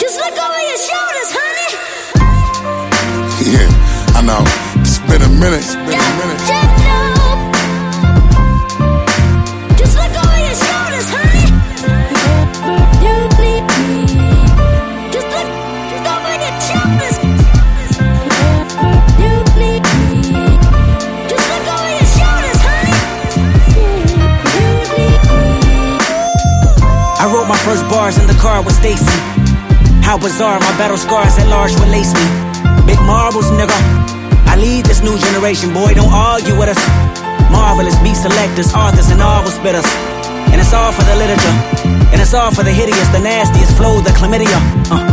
Just look over your shoulders, honey. Yeah, I know. It's been a minute. Just look over your shoulders, honey. You need me. Just over your shoulders. You need me. Just look over your shoulders, honey. You need me. I wrote my first bars in the car with Stacy. How bizarre, my battle scars at large release me. Big marbles, nigga. I lead this new generation, boy, don't argue with us. Marvelous beat selectors, authors, and novel spitters. And it's all for the literature. And it's all for the hideous, the nastiest flow, the chlamydia. I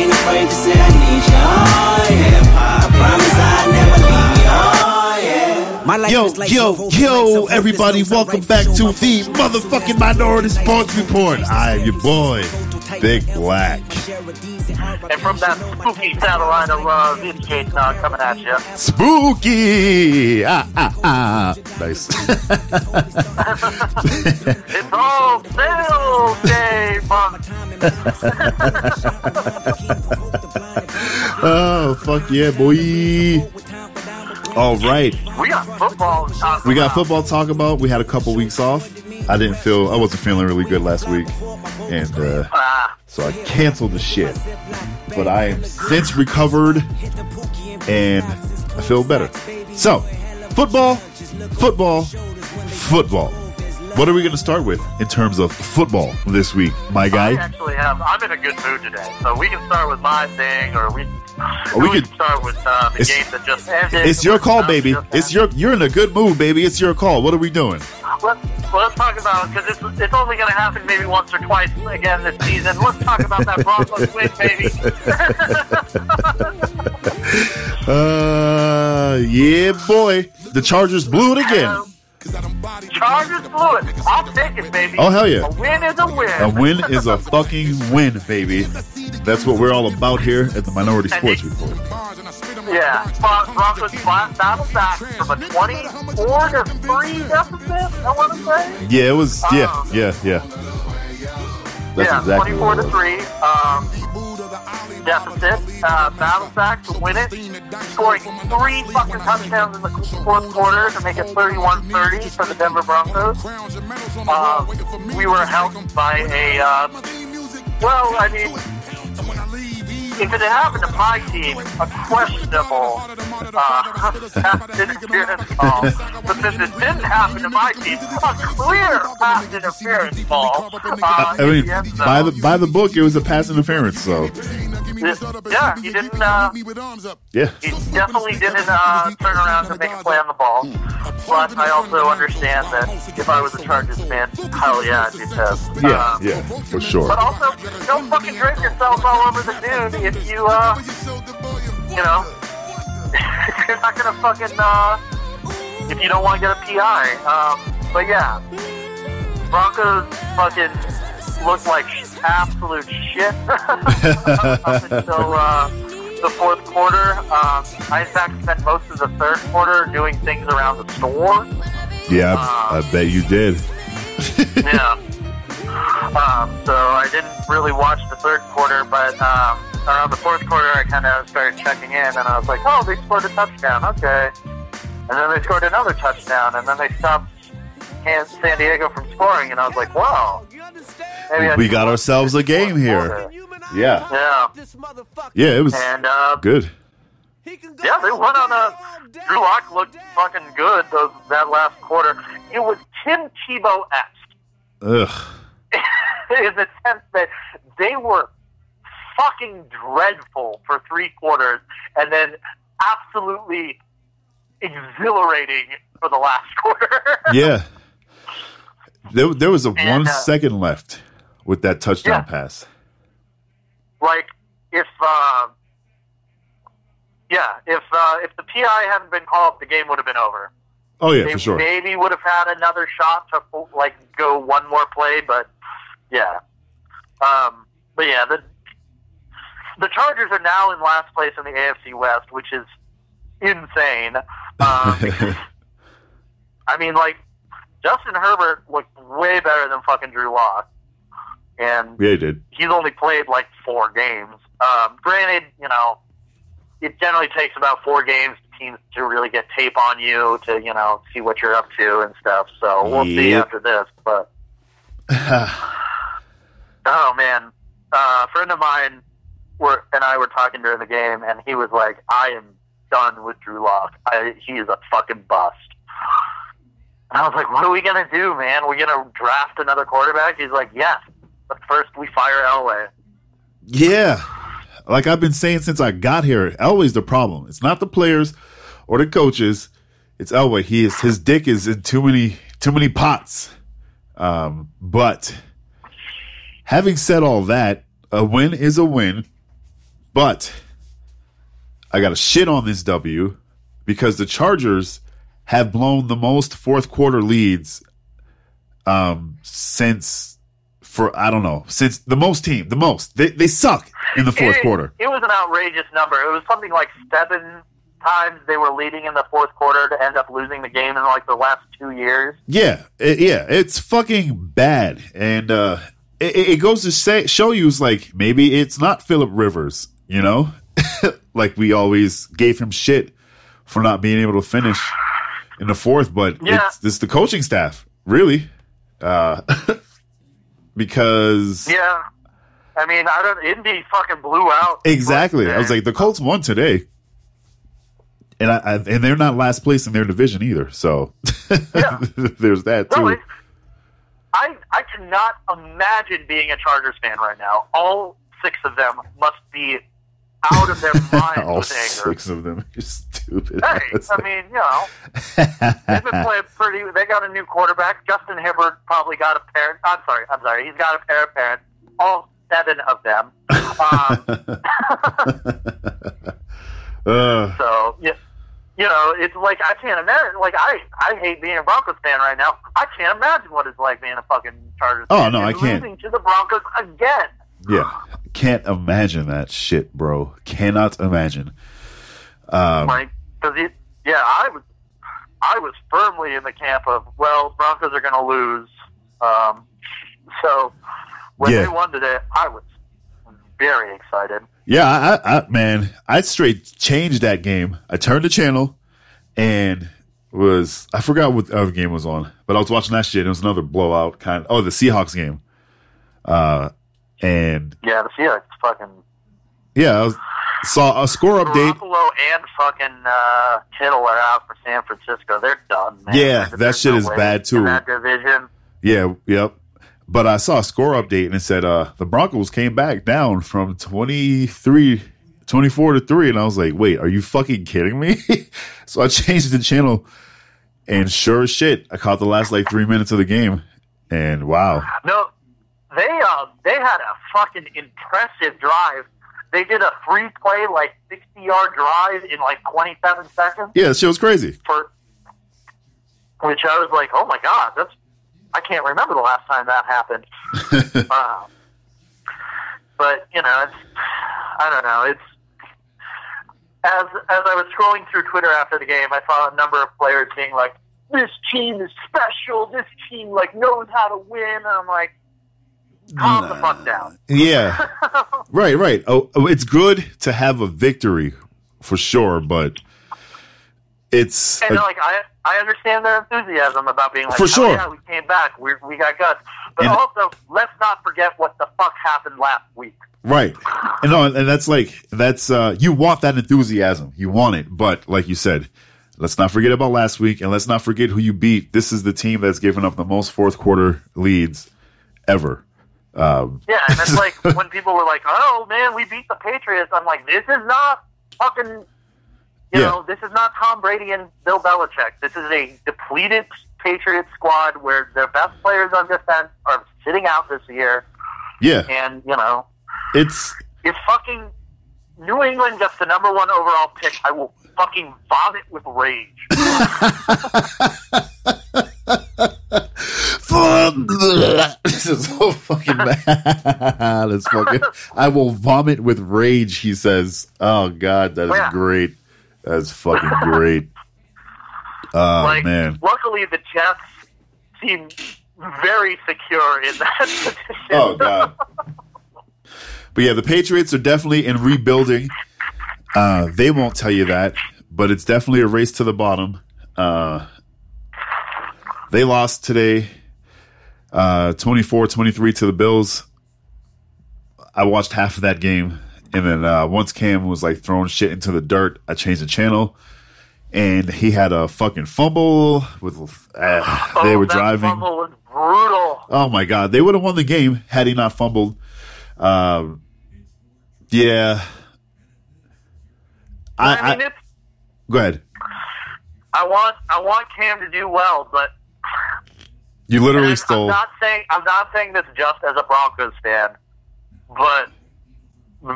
ain't afraid to say I need you, oh yeah. I promise I never leave you, oh yeah. My life is like yo, everybody, welcome back to the motherfucking Minority Sports Report. I am your boy, Big Black. And from that spooky satellite of VHK coming at you. Spooky! Nice. It's all sales day, month. Oh, fuck yeah, boy. All right. We got football to talk about. We had a couple weeks off. I wasn't feeling really good last week. And so I canceled the shit. But I am since recovered and I feel better. So, football. What are we going to start with in terms of football this week, my guy? I'm in a good mood today. So we can start with my thing or we can start with the game that just ended. It's your call, baby. You're in a good mood, baby. It's your call. What are we doing? Let's talk about it, because it's only going to happen maybe once or twice again this season. Let's talk about that Broncos win, baby. Yeah, boy. The Chargers blew it again. Chargers blew it. I'll take it, baby. Oh, hell yeah. A win is a win. A win is a fucking win, baby. That's what we're all about here at the Minority Sports Report. Yeah, Broncos battled back from a 24-3 deficit, I want to say. Yeah, it was, yeah. That's exactly 24-3 deficit. Battled back to win it, scoring three fucking touchdowns in the fourth quarter to make it 31-30 for the Denver Broncos. We were helped by a, if it had happened to my team, a questionable pass interference call. But since it didn't happen to my team, a clear pass interference call. By the book, it was a pass interference. So he didn't. He definitely didn't turn around to make a play on the ball. But I also understand that if I was a Chargers fan, hell yeah, I'd be pissed. Yeah, for sure. But also, don't fucking drape yourself all over the dude. If you, you're not gonna fucking, if you don't want to get a PI, but yeah, Broncos fucking looked like absolute shit up until the fourth quarter. I in fact spent most of the third quarter doing things around the store. Yeah, I bet you did. Yeah. So I didn't really watch the third quarter, but around the fourth quarter, I kind of started checking in, and I was like, oh, they scored a touchdown, okay. And then they scored another touchdown, and then they stopped San Diego from scoring, and I was like, wow. We got ourselves a game here. Yeah, it was good. Yeah, they went on a... Drew Locke looked fucking good that last quarter. It was Tim Tebow-esque. Ugh. In the sense that they were fucking dreadful for three quarters and then absolutely exhilarating for the last quarter. Yeah. There was 1 second left with that touchdown pass. Like, if the PI hadn't been called, the game would have been over. Oh, yeah, for sure. Maybe would have had another shot to, like, go one more play, but yeah. But yeah, the Chargers are now in last place in the AFC West, which is insane. Justin Herbert looked way better than fucking Drew Locke. And yeah, he did. He's only played like 4 games. Granted, you know, it generally takes about 4 games teams to really get tape on you to, you know, see what you're up to and stuff. So we'll see after this. But oh man, a friend of mine and I were talking during the game, and he was like, "I am done with Drew Locke. He is a fucking bust." And I was like, "What are we gonna do, man? We're gonna draft another quarterback?" He's like, "Yes, but first we fire Elway." Yeah. Like I've been saying since I got here, Elway's the problem. It's not the players or the coaches. It's Elway. His dick is in too many pots. But having said all that, a win is a win. But I got to shit on this W because the Chargers have blown the most fourth quarter leads since the most team. The most. They suck in the fourth quarter. It was an outrageous number. It was something like 7 times they were leading in the fourth quarter to end up losing the game in like the last 2 years. Yeah. It's fucking bad. And it goes to show you, it's like, maybe it's not Phillip Rivers, you know? Like we always gave him shit for not being able to finish in the fourth, but yeah. It's the coaching staff, really. Because yeah, I mean, Indy fucking blew out. Exactly. I was like, the Colts won today, and and they're not last place in their division either. So yeah. There's that too. No, I cannot imagine being a Chargers fan right now. All 6 of them must be out of their minds. All with anger. 6 of them. You're stupid. Hey, I mean, you know, they've been playing pretty. They got a new quarterback. Justin Hibbert probably got a pair. I'm sorry. He's got a pair of parents. All 7 of them. So yeah, you know, it's like I can't imagine. Like I hate being a Broncos fan right now. I can't imagine what it's like being a fucking Chargers. Oh fan no, and I can't. Losing to the Broncos again. Yeah. Can't imagine that shit, bro. Cannot imagine. I was firmly in the camp of, well, Broncos are going to lose. So when they won today, I was very excited. Yeah, I straight changed that game. I turned the channel and I forgot what the other game was on, but I was watching that shit. It was another blowout the Seahawks game. And yeah, the Seahawks fucking. Yeah, I saw a score update. Garoppolo and fucking Kittle are out for San Francisco. They're done, man. Yeah, that shit is bad too. In that division. Yeah, yep. But I saw a score update and it said the Broncos came back down from 24 to 3, and I was like, "Wait, are you fucking kidding me?" So I changed the channel, and sure as shit, I caught the last like 3 minutes of the game, and wow. No. They had a fucking impressive drive. They did a 3-play, like 60-yard drive in like 27 seconds. Yeah, that shit was crazy. Which I was like, oh my god, I can't remember the last time that happened. But you know, I don't know. It's as I was scrolling through Twitter after the game, I saw a number of players being like, "This team is special. This team like knows how to win." And I'm like, calm the fuck down. Yeah. Right. Oh, it's good to have a victory for sure, but it's... And like, I understand their enthusiasm about being like, for sure. Oh, yeah, we came back. We got guts. But also, let's not forget what the fuck happened last week. Right. And no, and that's like, you want that enthusiasm. You want it. But like you said, let's not forget about last week, and let's not forget who you beat. This is the team that's given up the most fourth quarter leads ever. Yeah, and it's like when people were like, "Oh man, we beat the Patriots." I'm like, "This is not fucking, you know, this is not Tom Brady and Bill Belichick. This is a depleted Patriots squad where their best players on defense are sitting out this year." Yeah, and you know, it's fucking New England gets the number 1 overall pick. I will fucking vomit with rage. This is so fucking bad. It's fucking. I will vomit with rage. He says, "Oh God, that is great. That's fucking great." Oh man. Luckily, the Jets seem very secure in that position. Oh, God. But, yeah, the Patriots are definitely in rebuilding. They won't tell you that, but it's definitely a race to the bottom. They lost today 24-23 to the Bills. I watched half of that game, and then once Cam was like throwing shit into the dirt, I changed the channel, and he had a fucking fumble. They were driving. Fumble was brutal. Oh my God, they would have won the game had he not fumbled. Go ahead. I want Cam to do well, but you literally stole. I'm not saying this just as a Broncos fan, but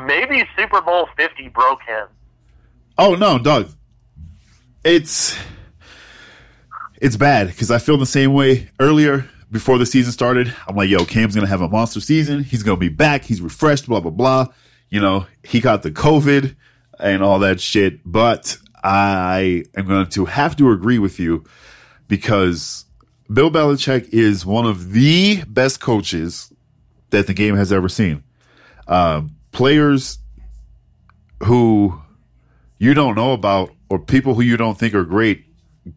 maybe Super Bowl 50 broke him. Oh no, Doug! It's bad because I feel the same way earlier before the season started. I'm like, yo, Cam's gonna have a monster season. He's gonna be back. He's refreshed. Blah blah blah. You know, he got the COVID and all that shit, but I am going to have to agree with you because Bill Belichick is one of the best coaches that the game has ever seen. Players who you don't know about or people who you don't think are great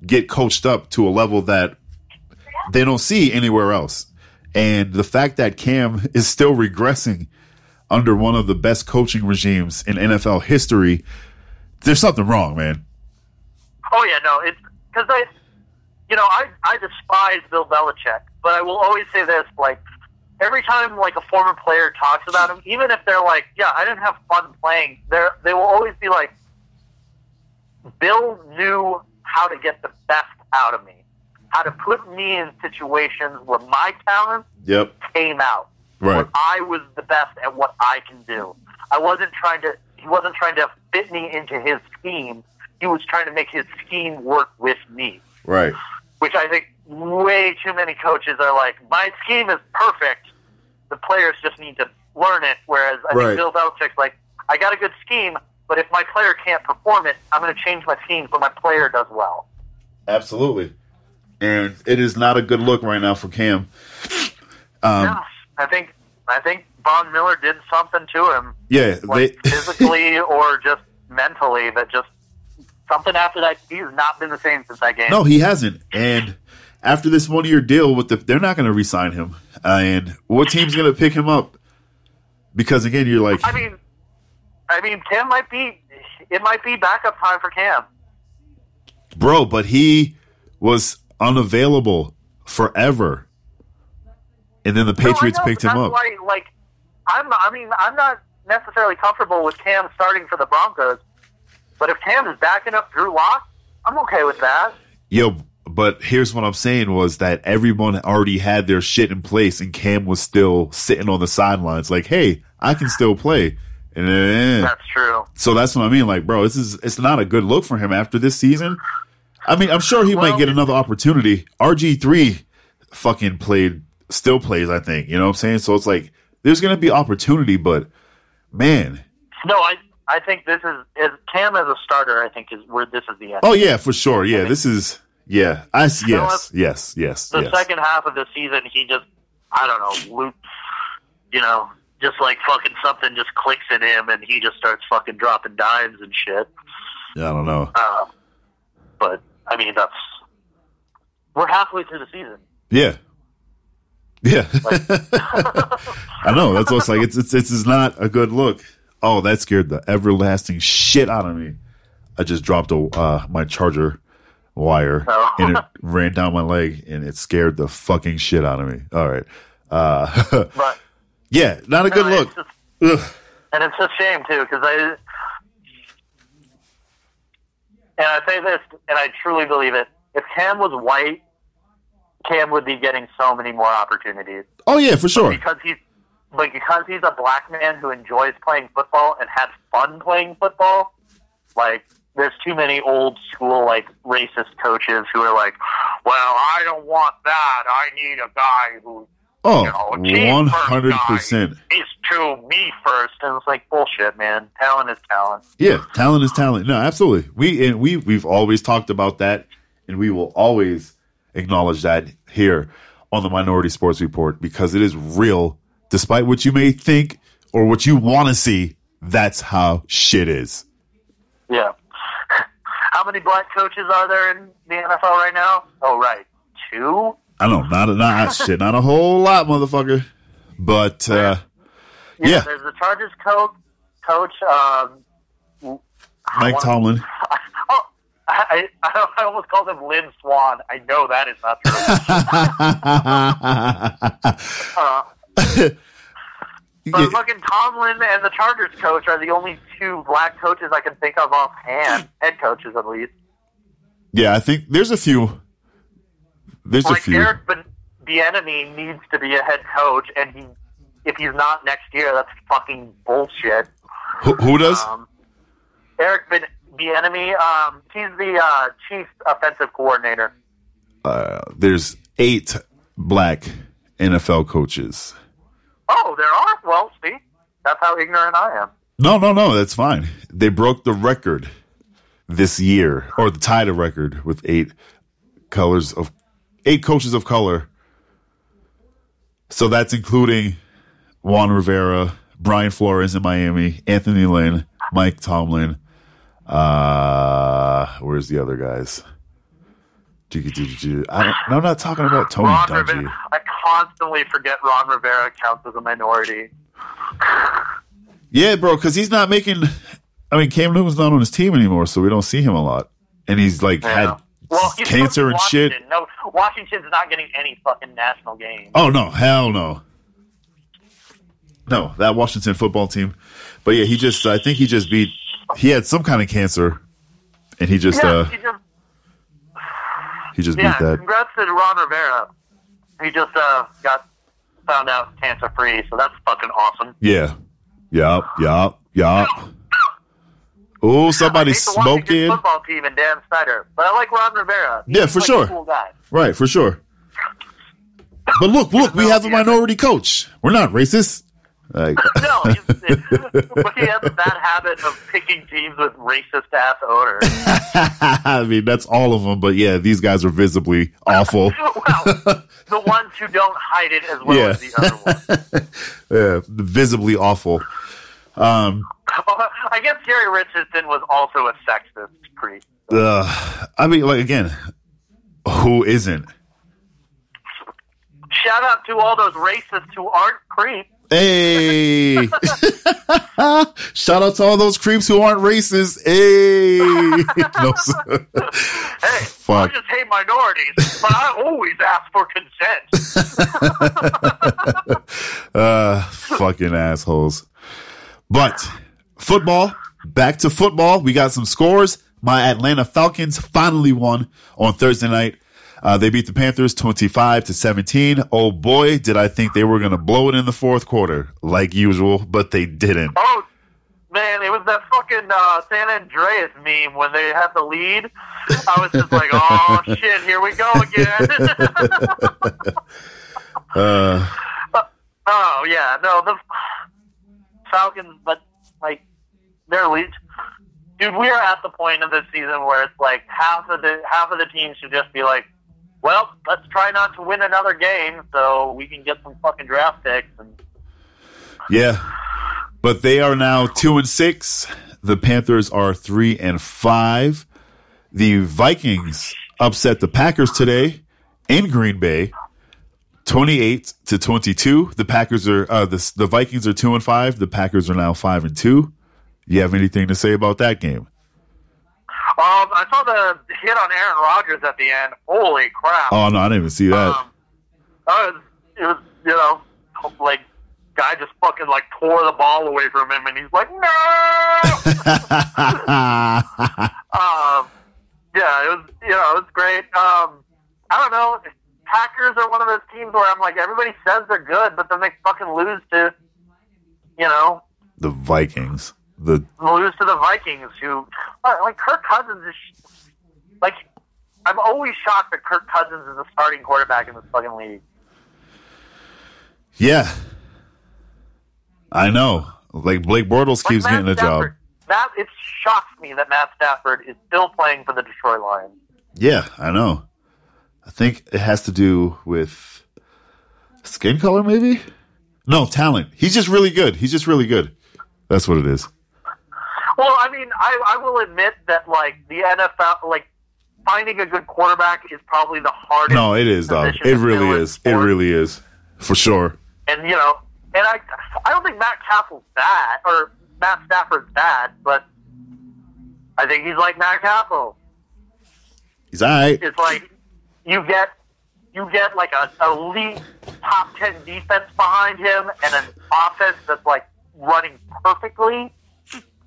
get coached up to a level that they don't see anywhere else. And the fact that Cam is still regressing under one of the best coaching regimes in NFL history, there's something wrong, man. Oh, yeah, no. Because I despise Bill Belichick, but I will always say this, like, every time, like, a former player talks about him, even if they're like, yeah, I didn't have fun playing, they will always be like, Bill knew how to get the best out of me, how to put me in situations where my talent came out, right, where I was the best at what I can do. He wasn't trying to fit me into his scheme. He was trying to make his scheme work with me. Right. Which I think way too many coaches are like, my scheme is perfect. The players just need to learn it. Whereas I think Bill Belichick's like, I got a good scheme, but if my player can't perform it, I'm going to change my scheme so my player does well. Absolutely. And it is not a good look right now for Cam. I think Von Miller did something to him. Yeah. Like physically or just mentally, that just something after that. He's not been the same since that game. No, he hasn't. And after this one-year deal, they're not going to re-sign him. And what team's going to pick him up? Because, again, you're like... I mean, Cam might be... It might be backup time for Cam. Bro, but he was unavailable forever. And then the Patriots picked him up. Why, like, I'm not necessarily comfortable with Cam starting for the Broncos, but if Cam is backing up Drew Locke, I'm okay with that. Yo, but here's what I'm saying was that everyone already had their shit in place, and Cam was still sitting on the sidelines, like, "Hey, I can still play." And that's true. So that's what I mean. Like, bro, it's not a good look for him after this season. I mean, I'm sure he might get another opportunity. RG3 fucking played. Still plays, I think. You know what I'm saying? So it's like there's going to be opportunity, but man, no, I think this is as Cam as a starter. I think is where this is the end. Oh yeah, for sure. Yeah, The second half of the season, he just loops. You know, just like fucking something just clicks in him, and he just starts fucking dropping dimes and shit. Yeah, I don't know. But I mean, we're halfway through the season. Yeah. Yeah, I know. That's what's like. It's not a good look. Oh, that scared the everlasting shit out of me. I just dropped my charger wire and it ran down my leg, and it scared the fucking shit out of me. All right, but yeah, not a good look. And it's a shame too, because I say this, and I truly believe it. If Cam was white, Cam would be getting so many more opportunities. Oh yeah, for sure. Because he's a black man who enjoys playing football and has fun playing football. Like, there's too many old school like racist coaches who are like, "Well, I don't want that. I need a guy who 100%. He's to me first." And it's like, bullshit, man. Talent is talent. Yeah, talent is talent. No, absolutely. We've always talked about that, and we will always acknowledge that here on the Minority Sports Report, because it is real. Despite what you may think or what you want to see, that's how shit is. Yeah. How many black coaches are there in the NFL right now? Oh, right. 2? I don't know. Not a whole lot, motherfucker. But, yeah. There's the Chargers coach, Mike Tomlin. I almost called him Lynn Swan. I know that is not true. But fucking Tomlin and the Chargers coach are the only 2 black coaches I can think of offhand. Head coaches, at least. Yeah, I think there's a few. There's a few. Eric Bieniemy needs to be a head coach, and if he's not next year, that's fucking bullshit. Who does? Eric Bieniemy. He's the chief offensive coordinator. There's 8 black NFL coaches. Oh, there are? Well, see, that's how ignorant I am. No, that's fine. They broke the record this year, or tied a record with 8 coaches of color. So that's including Juan Rivera, Brian Flores in Miami, Anthony Lynn, Mike Tomlin. Where's the other guys? I'm not talking about Tony Dungy. I constantly forget Ron Rivera counts as a minority. Yeah, bro, because he's not making... I mean, Cam Newton's not on his team anymore, so we don't see him a lot. And he's, had cancer and shit. No, Washington's not getting any fucking national games. Oh, no. Hell no. No, that Washington football team. But, yeah, I think he just beat... He had some kind of cancer, and he just beat that. Congrats to Ron Rivera. He just got found out cancer-free, so that's fucking awesome. Yeah. Yup. Oh, somebody smoking. Football team and Dan Snyder, but I like Ron Rivera. He's for sure. A cool guy. Right, for sure. But look, we have a minority coach. We're not racist. No, he has a bad habit of picking teams with racist-ass owners. I mean, that's all of them, but yeah, these guys are visibly awful. Well, the ones who don't hide it as well as the other ones. Yeah, visibly awful. I guess Jerry Richardson was also a sexist priest. I mean, again, who isn't? Shout out to all those racists who aren't creeps. Hey! Shout out to all those creeps who aren't racist. Hey! Hey, fuck. I just hate minorities, but I always ask for consent. Fucking assholes. But football, back to football. We got some scores. My Atlanta Falcons finally won on Thursday night. They beat the Panthers 25-17. Oh, boy, did I think they were going to blow it in the fourth quarter, like usual, but they didn't. Oh, man, it was that fucking San Andreas meme when they had the lead. I was just like, oh, shit, here we go again. Oh, yeah, no, the Falcons, but, their lead. Dude, we're at the point of this season where it's like half of the teams should just be like, well, let's try not to win another game so we can get some fucking draft picks. Yeah. But they are now 2-6. The Panthers are 3-5. The Vikings upset the Packers today in Green Bay, 28-22. The Packers are the Vikings are 2-5. The Packers are now 5-2. You have anything to say about that game? I saw the hit on Aaron Rodgers at the end. Holy crap. Oh, no, I didn't even see that. It was, guy just fucking, tore the ball away from him, and he's like, no! Yeah, it was great. I don't know. Packers are one of those teams where I'm like, everybody says they're good, but then they fucking lose to, the Vikings. Lose to the Vikings, who... Kirk Cousins is... I'm always shocked that Kirk Cousins is a starting quarterback in this fucking league. Yeah. I know. Blake Bortles keeps getting a job. It shocks me that Matt Stafford is still playing for the Detroit Lions. Yeah, I know. I think it has to do with... Skin color, maybe? No, talent. He's just really good. He's just really good. That's what it is. Well, I mean, I will admit that, like, the NFL, like, finding a good quarterback is probably the hardest. No, it is, though. It really is. It really is. For sure. And, you know, and I don't think Matt Castle's bad, or Matt Stafford's bad, but I think he's like Matt Castle. He's all right. It's like you get like an elite top 10 defense behind him and an offense that's like running perfectly.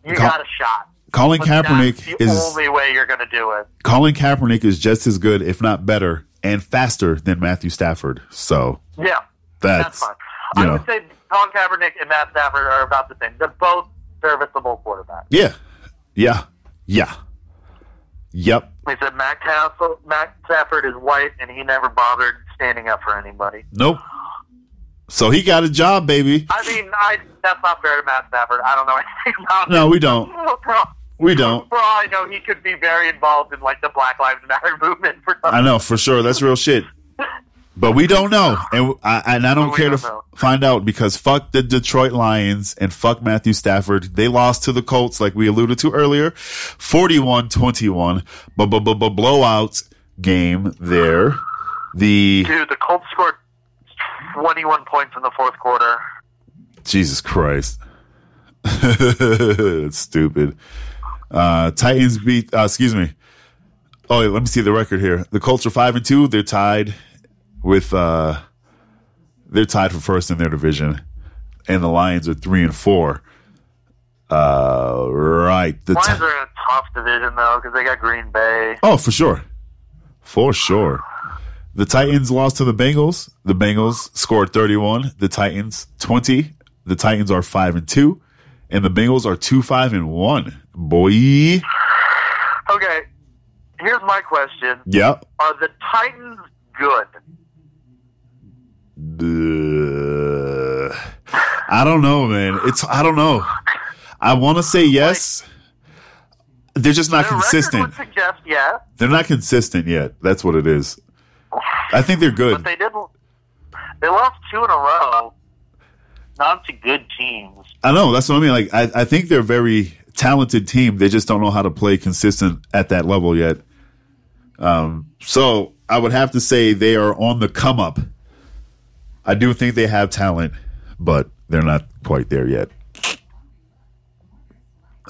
You got a shot. Colin Kaepernick is the only way you're going to do it. Colin Kaepernick is just as good, if not better, and faster than Matthew Stafford. So yeah, that's fine. I would say Colin Kaepernick and Matt Stafford are about the same. They're both serviceable quarterbacks. Yeah. Yeah. Yeah. Yep. He said Matt Stafford is white and he never bothered standing up for anybody. Nope. So he got a job, baby. I mean, that's not fair to Matt Stafford. I don't know anything about him. No, we don't. We don't. For all I know, he could be very involved in like the Black Lives Matter movement. For something. I know, for sure. That's real shit. But we don't know. And I don't care to find out because fuck the Detroit Lions and fuck Matthew Stafford. They lost to the Colts like we alluded to earlier. 41-21. Blowout game there. Dude, the Colts scored 21 points in the fourth quarter. Jesus Christ. That's stupid. Titans beat, excuse me. Oh, let me see the record here. The Colts are 5-2. They're tied. They're tied for first in their division, and the Lions are 3-4. Right. The Lions are in a tough division though because they got Green Bay. Oh, for sure, for sure. The Titans lost to the Bengals. The Bengals scored 31. The Titans 20. The Titans are 5-2, and the Bengals are 2-5-1. Boy. Okay. Here's my question. Yep. Are the Titans good? I don't know, man. I don't know. I want to say yes. Like, they're just not consistent. Record would suggest, yeah. They're not consistent yet. That's what it is. I think they're good. But they didn't. They lost two in a row. Not to good teams. I know. That's what I mean. Like I think they're a very talented team. They just don't know how to play consistent at that level yet. So I would have to say they are on the come up. I do think they have talent, but they're not quite there yet.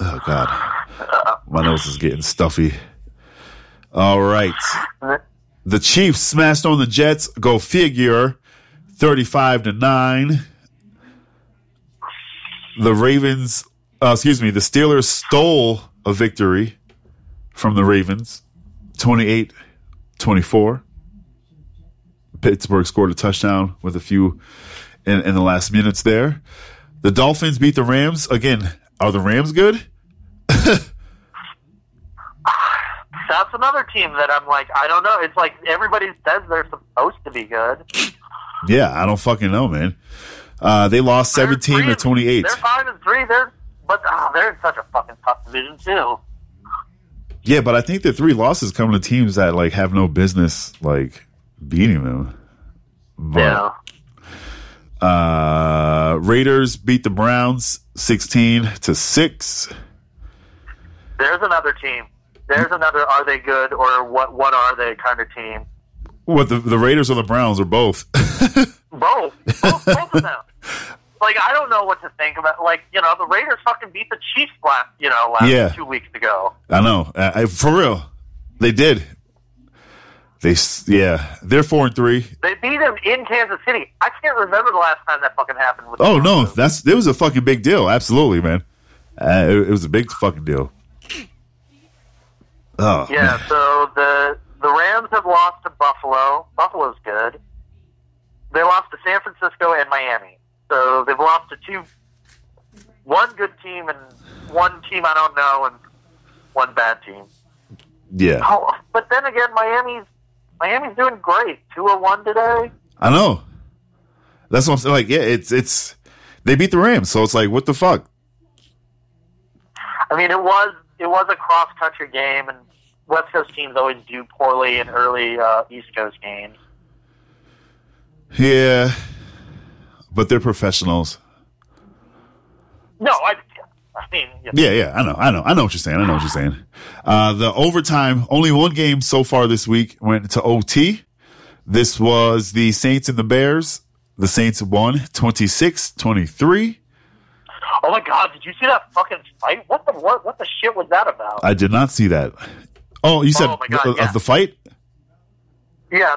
Oh, God. My nose is getting stuffy. All right. The Chiefs smashed on the Jets. Go figure. 35-9. The Ravens, the Steelers stole a victory from the Ravens. 28-24. Pittsburgh scored a touchdown with a few in the last minutes there. The Dolphins beat the Rams. Again, are the Rams good? That's another team that I'm like, I don't know. It's like everybody says they're supposed to be good. Yeah, I don't fucking know, man. They lost 17-28. They're 5-3. They're in such a fucking tough division, too. Yeah, but I think the three losses come to teams that like have no business like beating them. But, yeah. Raiders beat the Browns 16-6. There's another team. There's another. Are they good or what? What are they kind of team? What the Raiders or the Browns or both? Both of them. Like I don't know what to think about. Like the Raiders fucking beat the Chiefs last 2 weeks ago. I know. I for real, they did. They're 4-3. They beat them in Kansas City. I can't remember the last time that fucking happened. It was a fucking big deal. Absolutely, man. It was a big fucking deal. Oh yeah. Man. So the Rams have lost to Buffalo. Buffalo's good. They lost to San Francisco and Miami. So they've lost to one good team and one team I don't know and one bad team. Yeah. Oh, but then again, Miami's doing great. 2-1 today. I know. That's what I'm saying. Like, yeah, it's they beat the Rams, so it's like, what the fuck? I mean, it was a cross country game, and West Coast teams always do poorly in early East Coast games. Yeah. but they're professionals. No, I mean, yeah, I know what you're saying. The overtime, only one game so far this week went to OT. This was the Saints and the Bears. The Saints won 26-23. Oh my God! Did you see that fucking fight? What the shit was that about? I did not see that. Oh, you said the fight? Yeah,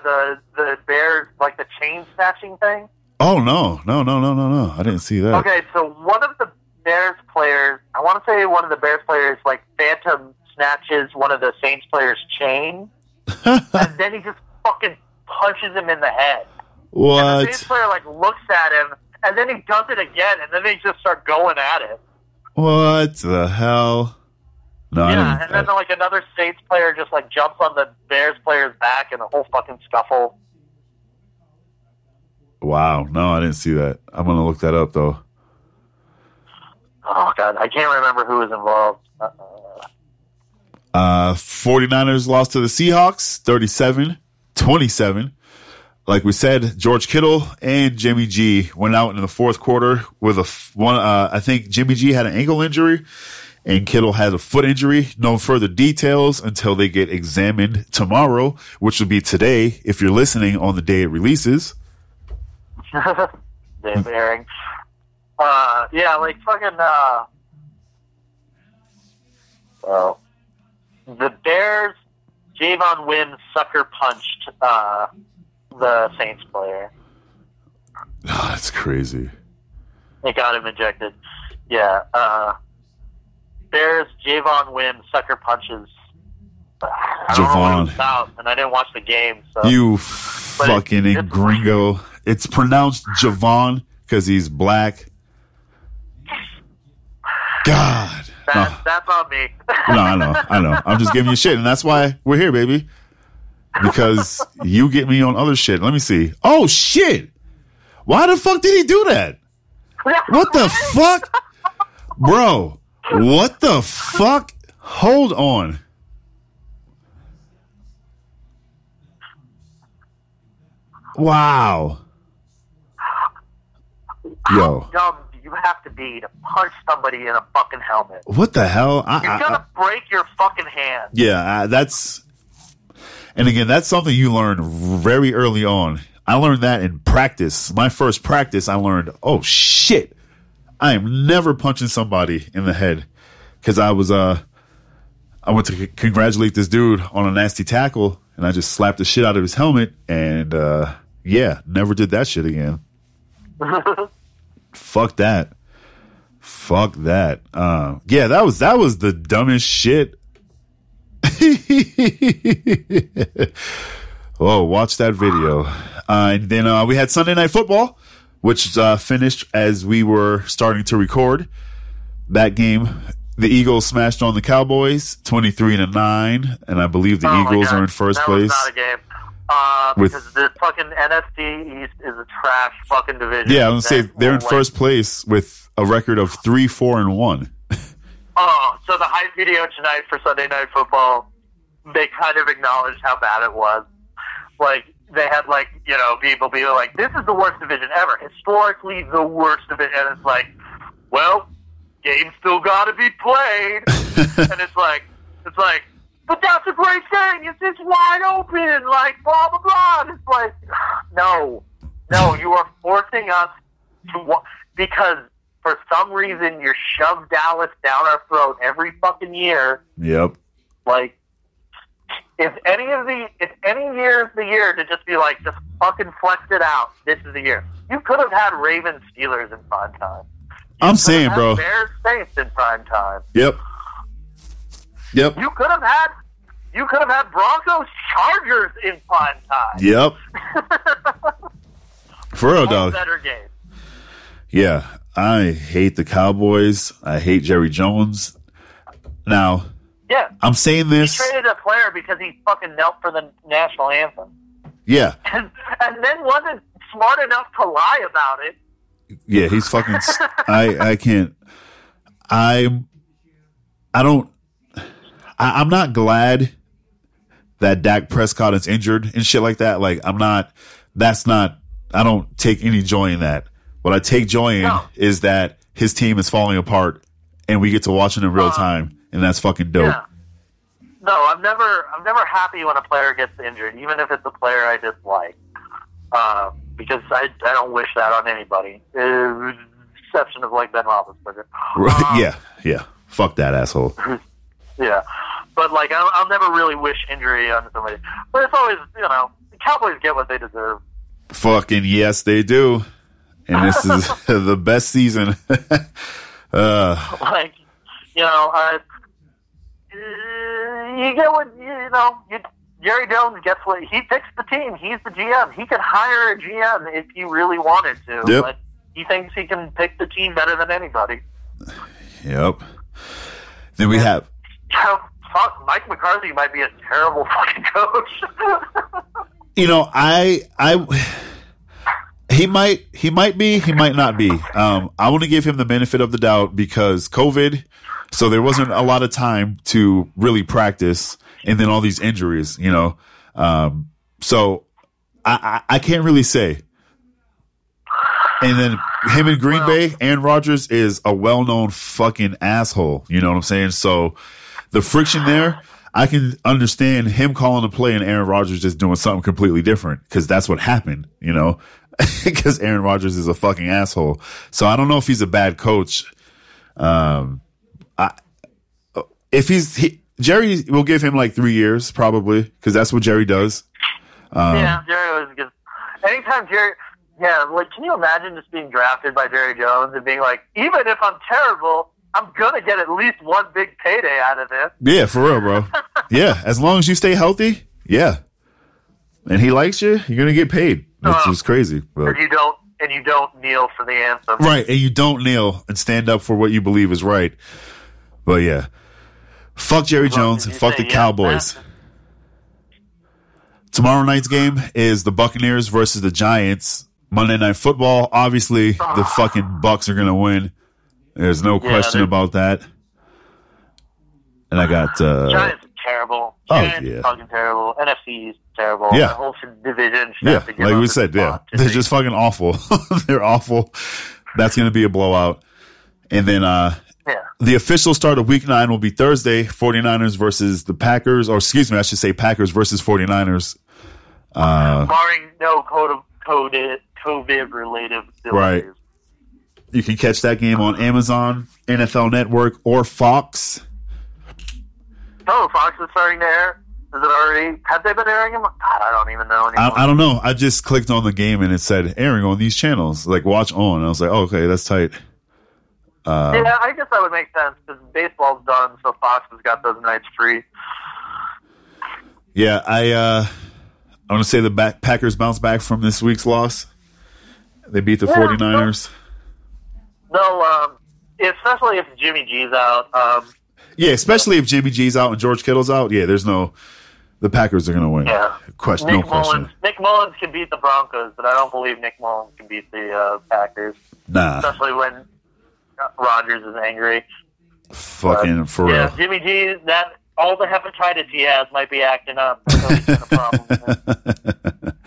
the Bears, like the chain snatching thing. Oh no! I didn't see that. Okay, so one of the Bears players, I want to say one of the Bears players, like phantom snatches one of the Saints players' chain, and then he just fucking punches him in the head. What? And the Saints player like looks at him, and then he does it again, and then they just start going at it. What the hell? No, yeah, and then like another Saints player just like jumps on the Bears player's back, and the whole fucking scuffle. Wow, no, I didn't see that. I'm gonna look that up though. Oh God, I can't remember who was involved. 49ers lost to the Seahawks, 37-27. Like we said, George Kittle and Jimmy G went out in the fourth quarter with one. I think Jimmy G had an ankle injury, and Kittle had a foot injury. No further details until they get examined tomorrow, which will be today if you're listening on the day it releases. Day's airing. Yeah, like fucking. Well, the Bears, Javon Wynn sucker punched the Saints player. Oh, that's crazy. They got him injected. Yeah. Bears, Javon Wynn sucker punches. I don't know what it was about, and I didn't watch the game. So. You fucking gringo. It's pronounced Javon because he's black. God. That's on me. No, I know. I'm just giving you shit, and that's why we're here, baby. Because you get me on other shit. Let me see. Oh, shit. Why the fuck did he do that? What the fuck? Bro, what the fuck? Hold on. Wow. Yo. How dumb do you have to be to punch somebody in a fucking helmet? What the hell? You're going to break your fucking hand. Yeah, that's... And again, that's something you learn very early on. I learned that in practice. My first practice, I learned, oh, shit. I am never punching somebody in the head. Because I went to congratulate this dude on a nasty tackle, and I just slapped the shit out of his helmet, and yeah, never did that shit again. Fuck that. Yeah, that was the dumbest shit. Oh, watch that video. And then we had Sunday Night Football, which finished as we were starting to record. That game, the Eagles smashed on the Cowboys 23-9, and I believe the Eagles are in first place. Was not a game. Because the fucking NFC East is a trash fucking division. Yeah, I was going to say they're in first place with a record of 3-4-1. Oh, so the hype video tonight for Sunday Night Football, they kind of acknowledged how bad it was. Like, they had, like, you know, people be like, this is the worst division ever. Historically, the worst division. And it's like, well, game's still got to be played. And it's like, but that's a great thing. It's just wide open. Like, blah, blah, blah. And it's like, no, you are forcing us to, because for some reason, you shove Dallas down our throat every fucking year. Yep. Like, if any year is the year to just be like, just fucking flex it out. This is the year. You could have had Ravens Steelers in prime time. I'm saying, bro. Bears Saints in prime time. Yep. You could have had Broncos Chargers in prime time. Yep. For real, dog. Better game. Yeah. I hate the Cowboys. I hate Jerry Jones. Now, yeah, I'm saying this. He traded a player because he fucking knelt for the national anthem. Yeah. And then wasn't smart enough to lie about it. Yeah, he's fucking... I can't... I'm not glad that Dak Prescott is injured and shit like that. Like, I'm not... That's not... I don't take any joy in that. What I take joy in is that his team is falling apart and we get to watch it in real time, and that's fucking dope. Yeah. No, I'm never happy when a player gets injured, even if it's a player I dislike, because I don't wish that on anybody. With the exception of like Ben Roethlisberger. Yeah. Fuck that asshole. Yeah, but like I'll never really wish injury on somebody. But it's always, you know, the Cowboys get what they deserve. Fucking yes, they do. And this is the best season. Like, you know, you get what, you know, Jerry Jones gets what, he picks the team. He's the GM. He could hire a GM if he really wanted to. Yep. But he thinks he can pick the team better than anybody. Yep. Then we have... Mike McCarthy might be a terrible fucking coach. You know, He might be, he might not be. I want to give him the benefit of the doubt because COVID, so there wasn't a lot of time to really practice, and then all these injuries, you know. So I can't really say. And then him in Green Bay, Aaron Rodgers is a well-known fucking asshole. You know what I'm saying? So the friction there, I can understand him calling a play and Aaron Rodgers just doing something completely different because that's what happened, you know. Because Aaron Rodgers is a fucking asshole. So I don't know if he's a bad coach. Jerry will give him like 3 years probably because that's what Jerry does. Jerry always gives. Anytime Jerry, can you imagine just being drafted by Jerry Jones and being like, even if I'm terrible, I'm gonna get at least one big payday out of this. Yeah, for real, bro. Yeah, as long as you stay healthy, yeah, and he likes you, you're gonna get paid. It's just crazy. But. And you don't kneel for the anthem. Right, and you don't kneel and stand up for what you believe is right. But yeah. Fuck Jerry Jones and fuck the Cowboys. Man. Tomorrow night's game is the Buccaneers versus the Giants. Monday Night Football, obviously the fucking Bucs are going to win. There's no question about that. And I got... Giants are terrible. Giants fucking terrible. NFC's terrible. Yeah. The whole division. Yeah, like we said, yeah. They're just fucking awful. They're awful. That's going to be a blowout. And then the official start of Week 9 will be Thursday, 49ers versus the Packers. Or excuse me, I should say Packers versus 49ers. Barring no COVID-related delays. Right. You can catch that game on Amazon, NFL Network, or Fox. Oh, Fox is starting to air. Is it already? Have they been airing them? God, I don't even know anymore. I don't know. I just clicked on the game and it said airing on these channels. Like, watch on. I was like, oh, okay, that's tight. Yeah, I guess that would make sense because baseball's done, so Fox has got those nights free. Yeah, I want to say the Packers bounce back from this week's loss. They beat the 49ers. No, especially if Jimmy G's out. Yeah, especially if Jimmy G's out and George Kittle's out. Yeah, there's no – the Packers are going to win. Yeah. Nick Mullins can beat the Broncos, but I don't believe Nick Mullins can beat the Packers. Nah. Especially when Rodgers is angry. Fucking for real. Yeah, Jimmy G, all the hepatitis he has might be acting up. So he's got a problem.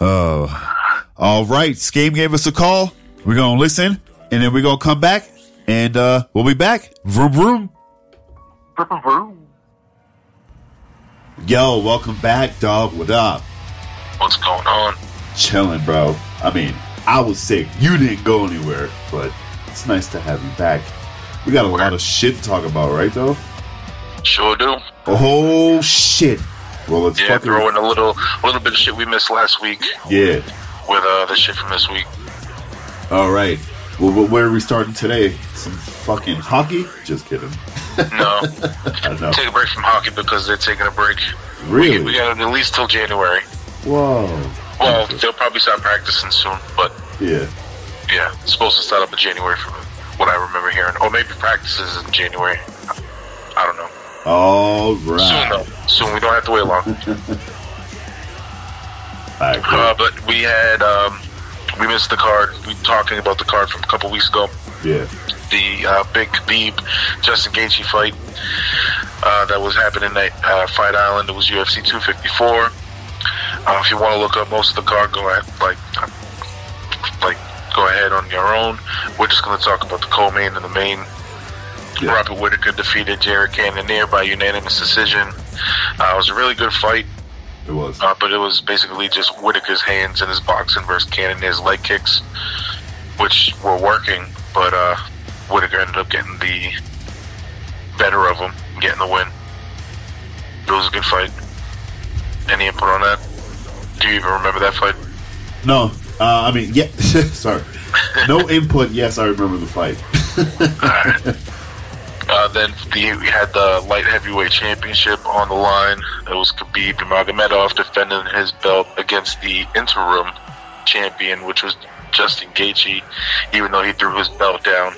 Oh. All right. Skame gave us a call. We're going to listen, and then we're going to come back. And we'll be back. Vroom, vroom. Vroom, vroom. Yo, welcome back, dog. What up? What's going on? Chilling, bro. I mean, I was sick. You didn't go anywhere, but it's nice to have you back. We got a lot of shit to talk about, right, though? Sure do. Oh, shit. Well, let's throw in a little bit of shit we missed last week. Yeah. With the shit from this week. All right. Well, where are we starting today? Some fucking hockey? Just kidding. No. I know. Take a break from hockey because they're taking a break. Really? We got at least till January. Whoa. Well, they'll probably start practicing soon, but... Yeah. Yeah, it's supposed to start up in January from what I remember hearing. Or maybe practices in January. I don't know. All right. Soon, though. Soon. We don't have to wait long. All right, cool. But we had... We missed the card. We were talking about the card from a couple weeks ago. Yeah. The big Khabib Justin Gaethje fight that was happening at Fight Island. It was UFC 254. If you want to look up most of the card, go ahead. Like go ahead on your own. We're just going to talk about the co-main and the main. Yeah. Robert Whitaker defeated Jared Cannonier by unanimous decision. It was a really good fight. It was. But it was basically just Whitaker's hands and his boxing versus Cannonier's leg kicks, which were working, but Whitaker ended up getting the better of him, getting the win. It was a good fight. Any input on that? Do you even remember that fight? No. I mean, yeah. Sorry. No input. Yes, I remember the fight. All right. Then we had the light heavyweight championship on the line. It was Khabib Magomedov defending his belt against the interim champion, which was Justin Gaethje, even though he threw his belt down.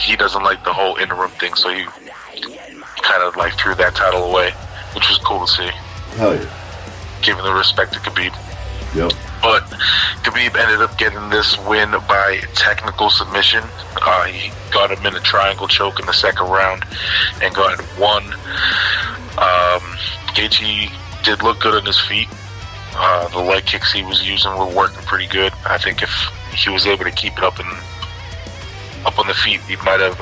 He doesn't like the whole interim thing, so he kind of like threw that title away, which was cool to see. Hell yeah. Giving the respect to Khabib. Yep. But Khabib ended up getting this win by technical submission. He got him in a triangle choke in the second round and got one. Gaethje did look good on his feet. The leg kicks he was using were working pretty good. I think if he was able to keep it up on the feet, he might have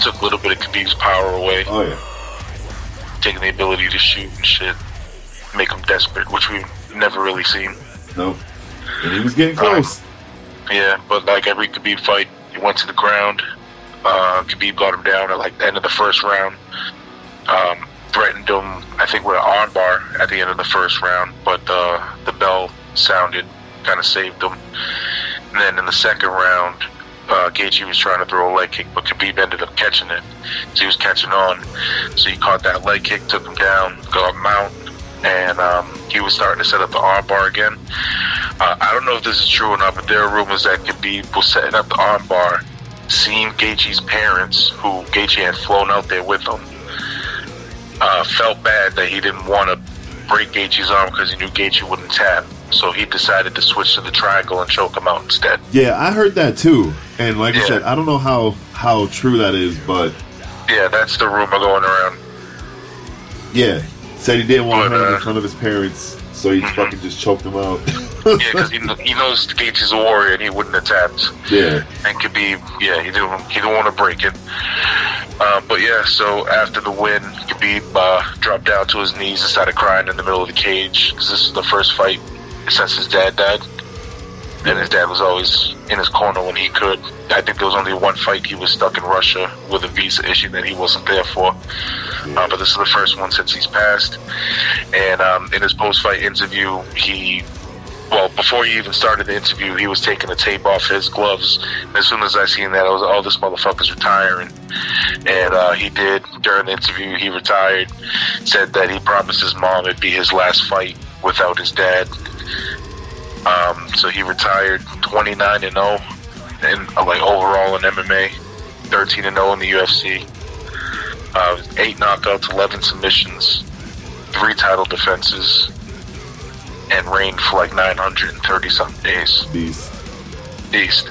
took a little bit of Khabib's power away. Oh yeah, taking the ability to shoot and shit, make him desperate, which we've never really seen. No, and he was getting close. Yeah, but like every Khabib fight, he went to the ground. Khabib got him down at like the end of the first round. Threatened him, I think, with an armbar at the end of the first round, but the bell sounded, kind of saved him. And then in the second round, Gaethje was trying to throw a leg kick, but Khabib ended up catching it. So he was catching on. So he caught that leg kick, took him down, got him out. And he was starting to set up the armbar again. I don't know if this is true or not, but there are rumors that Khabib was setting up the armbar, seeing Gaethje's parents, who Gaethje had flown out there with him, felt bad that he didn't want to break Gaethje's arm because he knew Gaethje wouldn't tap. So he decided to switch to the triangle and choke him out instead. Yeah, I heard that too. And like I said, I don't know how true that is, but... Yeah, that's the rumor going around. Yeah. Said he didn't want to hurt in front of his parents, so he fucking just choked him out. Yeah, because he knows Gaethje's a warrior and he wouldn't have tapped. Yeah. And Khabib, he didn't want to break it. But yeah, so after the win, Khabib dropped down to his knees and started crying in the middle of the cage, because this is the first fight since his dad died. And his dad was always in his corner when he could. I think there was only one fight he was stuck in Russia with a visa issue that he wasn't there for. But this is the first one since he's passed. And in his post-fight interview, before he even started the interview, he was taking the tape off his gloves. And as soon as I seen that, I was, oh, this motherfucker's retiring. And he did. During the interview, he retired, said that he promised his mom it'd be his last fight without his dad. So he retired 29-0 and like overall in MMA, 13-0 in the UFC, 8 knockouts, 11 submissions, 3 title defenses, and reigned for like 930 some days. Beast.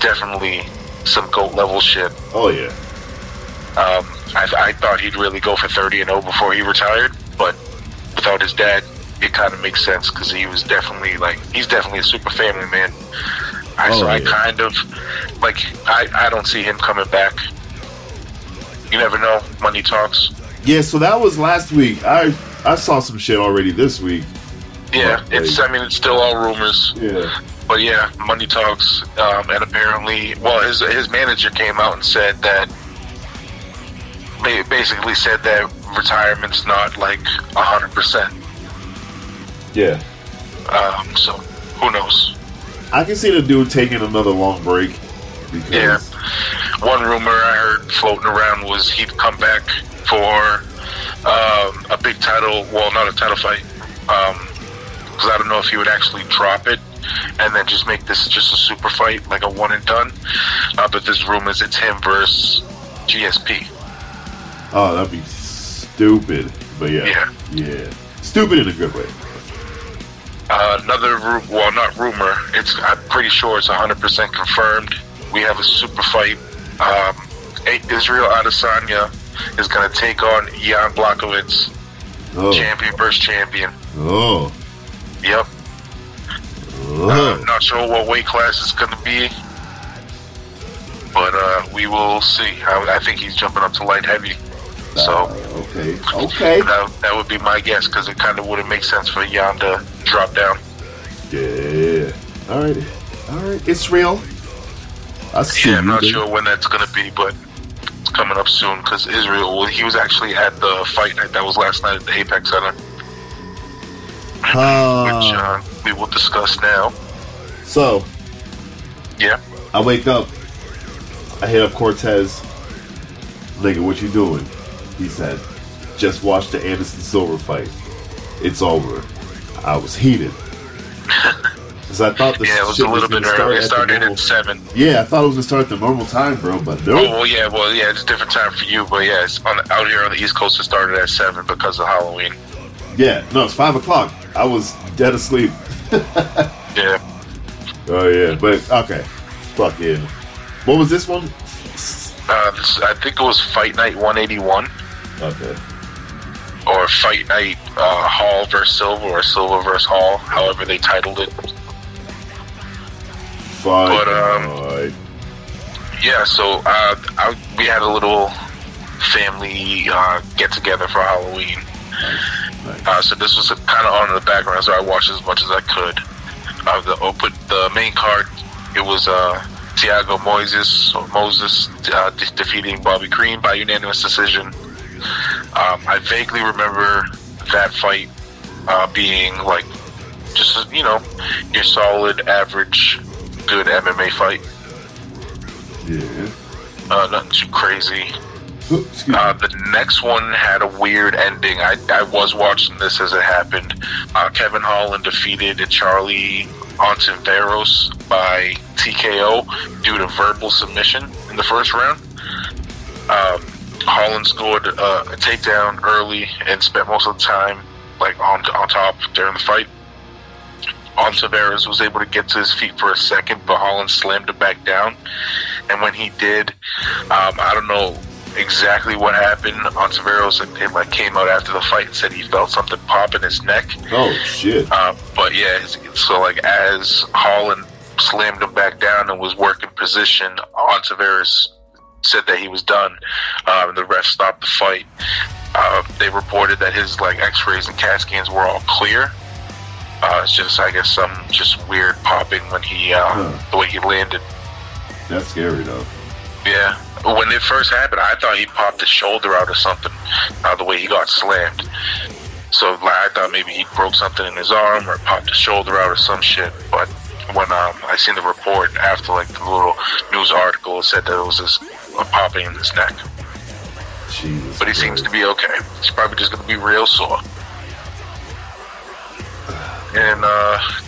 Definitely some GOAT level shit. Oh yeah. I thought he'd really go for 30-0 before he retired, but without his dad, it kind of makes sense, because he was definitely he's definitely a super family man. I don't see him coming back. You never know. Money talks. Yeah, so that was last week. I saw some shit already this week. Yeah, it's still all rumors. Yeah. But yeah, money talks. And apparently, his manager came out and said that, basically said that retirement's not like 100%. Yeah. So, who knows? I can see the dude taking another long break. Yeah. One rumor I heard floating around was he'd come back for a big title. Well, not a title fight. Because I don't know if he would actually drop it and then just make this just a super fight, like a one and done. But this rumor is it's him versus GSP. Oh, that'd be stupid. But yeah. Stupid in a good way. Another not rumor. I'm pretty sure it's 100% confirmed. We have a super fight. Israel Adesanya is going to take on Jan Blachowicz, champion versus champion. Oh, yep. I'm not sure what weight class it's going to be, but we will see. I think he's jumping up to light heavy. So okay. That would be my guess, because it kind of wouldn't make sense for Jan to drop down. Yeah. All right. It's real. I'm not sure when that's going to be, but it's coming up soon, because Israel, he was actually at the fight night that was last night at the Apex Center, which we will discuss now. So, yeah, I wake up, I hit up Cortez. Nigga, what you doing? He said, just watched the Anderson Silva fight. It's over. I was heated. Because I thought this it was shit a little bit early. It started at 7. Yeah, I thought it was going to start at the normal time, bro, but no. Well, yeah, it's a different time for you, but yeah, it's out here on the East Coast, it started at 7 because of Halloween. Yeah, no, it's 5 o'clock. I was dead asleep. Yeah. Oh, yeah, but okay. Fuck yeah. What was this one? I think it was Fight Night 181. Okay. Or Fight Night Hall vs. Silva, or Silva vs. Hall, however they titled it. But yeah, so we had a little family get together for Halloween. Nice. So this was kind of on in the background, so I watched as much as I could. The main card, it was Thiago Moses defeating Bobby Green by unanimous decision. I vaguely remember that fight being like just, you know, your solid, average, good MMA fight. Yeah. Nothing too crazy. The next one had a weird ending. I was watching this as it happened. Kevin Holland defeated Charlie Ontiveros by TKO due to verbal submission in the first round. Holland scored a takedown early and spent most of the time like on top during the fight. Ontiveros was able to get to his feet for a second, but Holland slammed him back down. And when he did, I don't know exactly what happened. Ontiveros came out after the fight and said he felt something pop in his neck. Oh shit! But yeah, so like as Holland slammed him back down and was working position, Ontiveros said that he was done, and the ref stopped the fight. They reported that his like X-rays and CAT scans were all clear. It's just, I guess, some just weird popping when he the way he landed. That's scary though. Yeah. When it first happened, I thought he popped his shoulder out or something, the way he got slammed. So I thought maybe he broke something in his arm or popped his shoulder out or some shit. But when I seen the report after like the little news article, it said that it was just a popping in his neck. Jesus but he Christ. Seems to be okay. He's probably just going to be real sore. And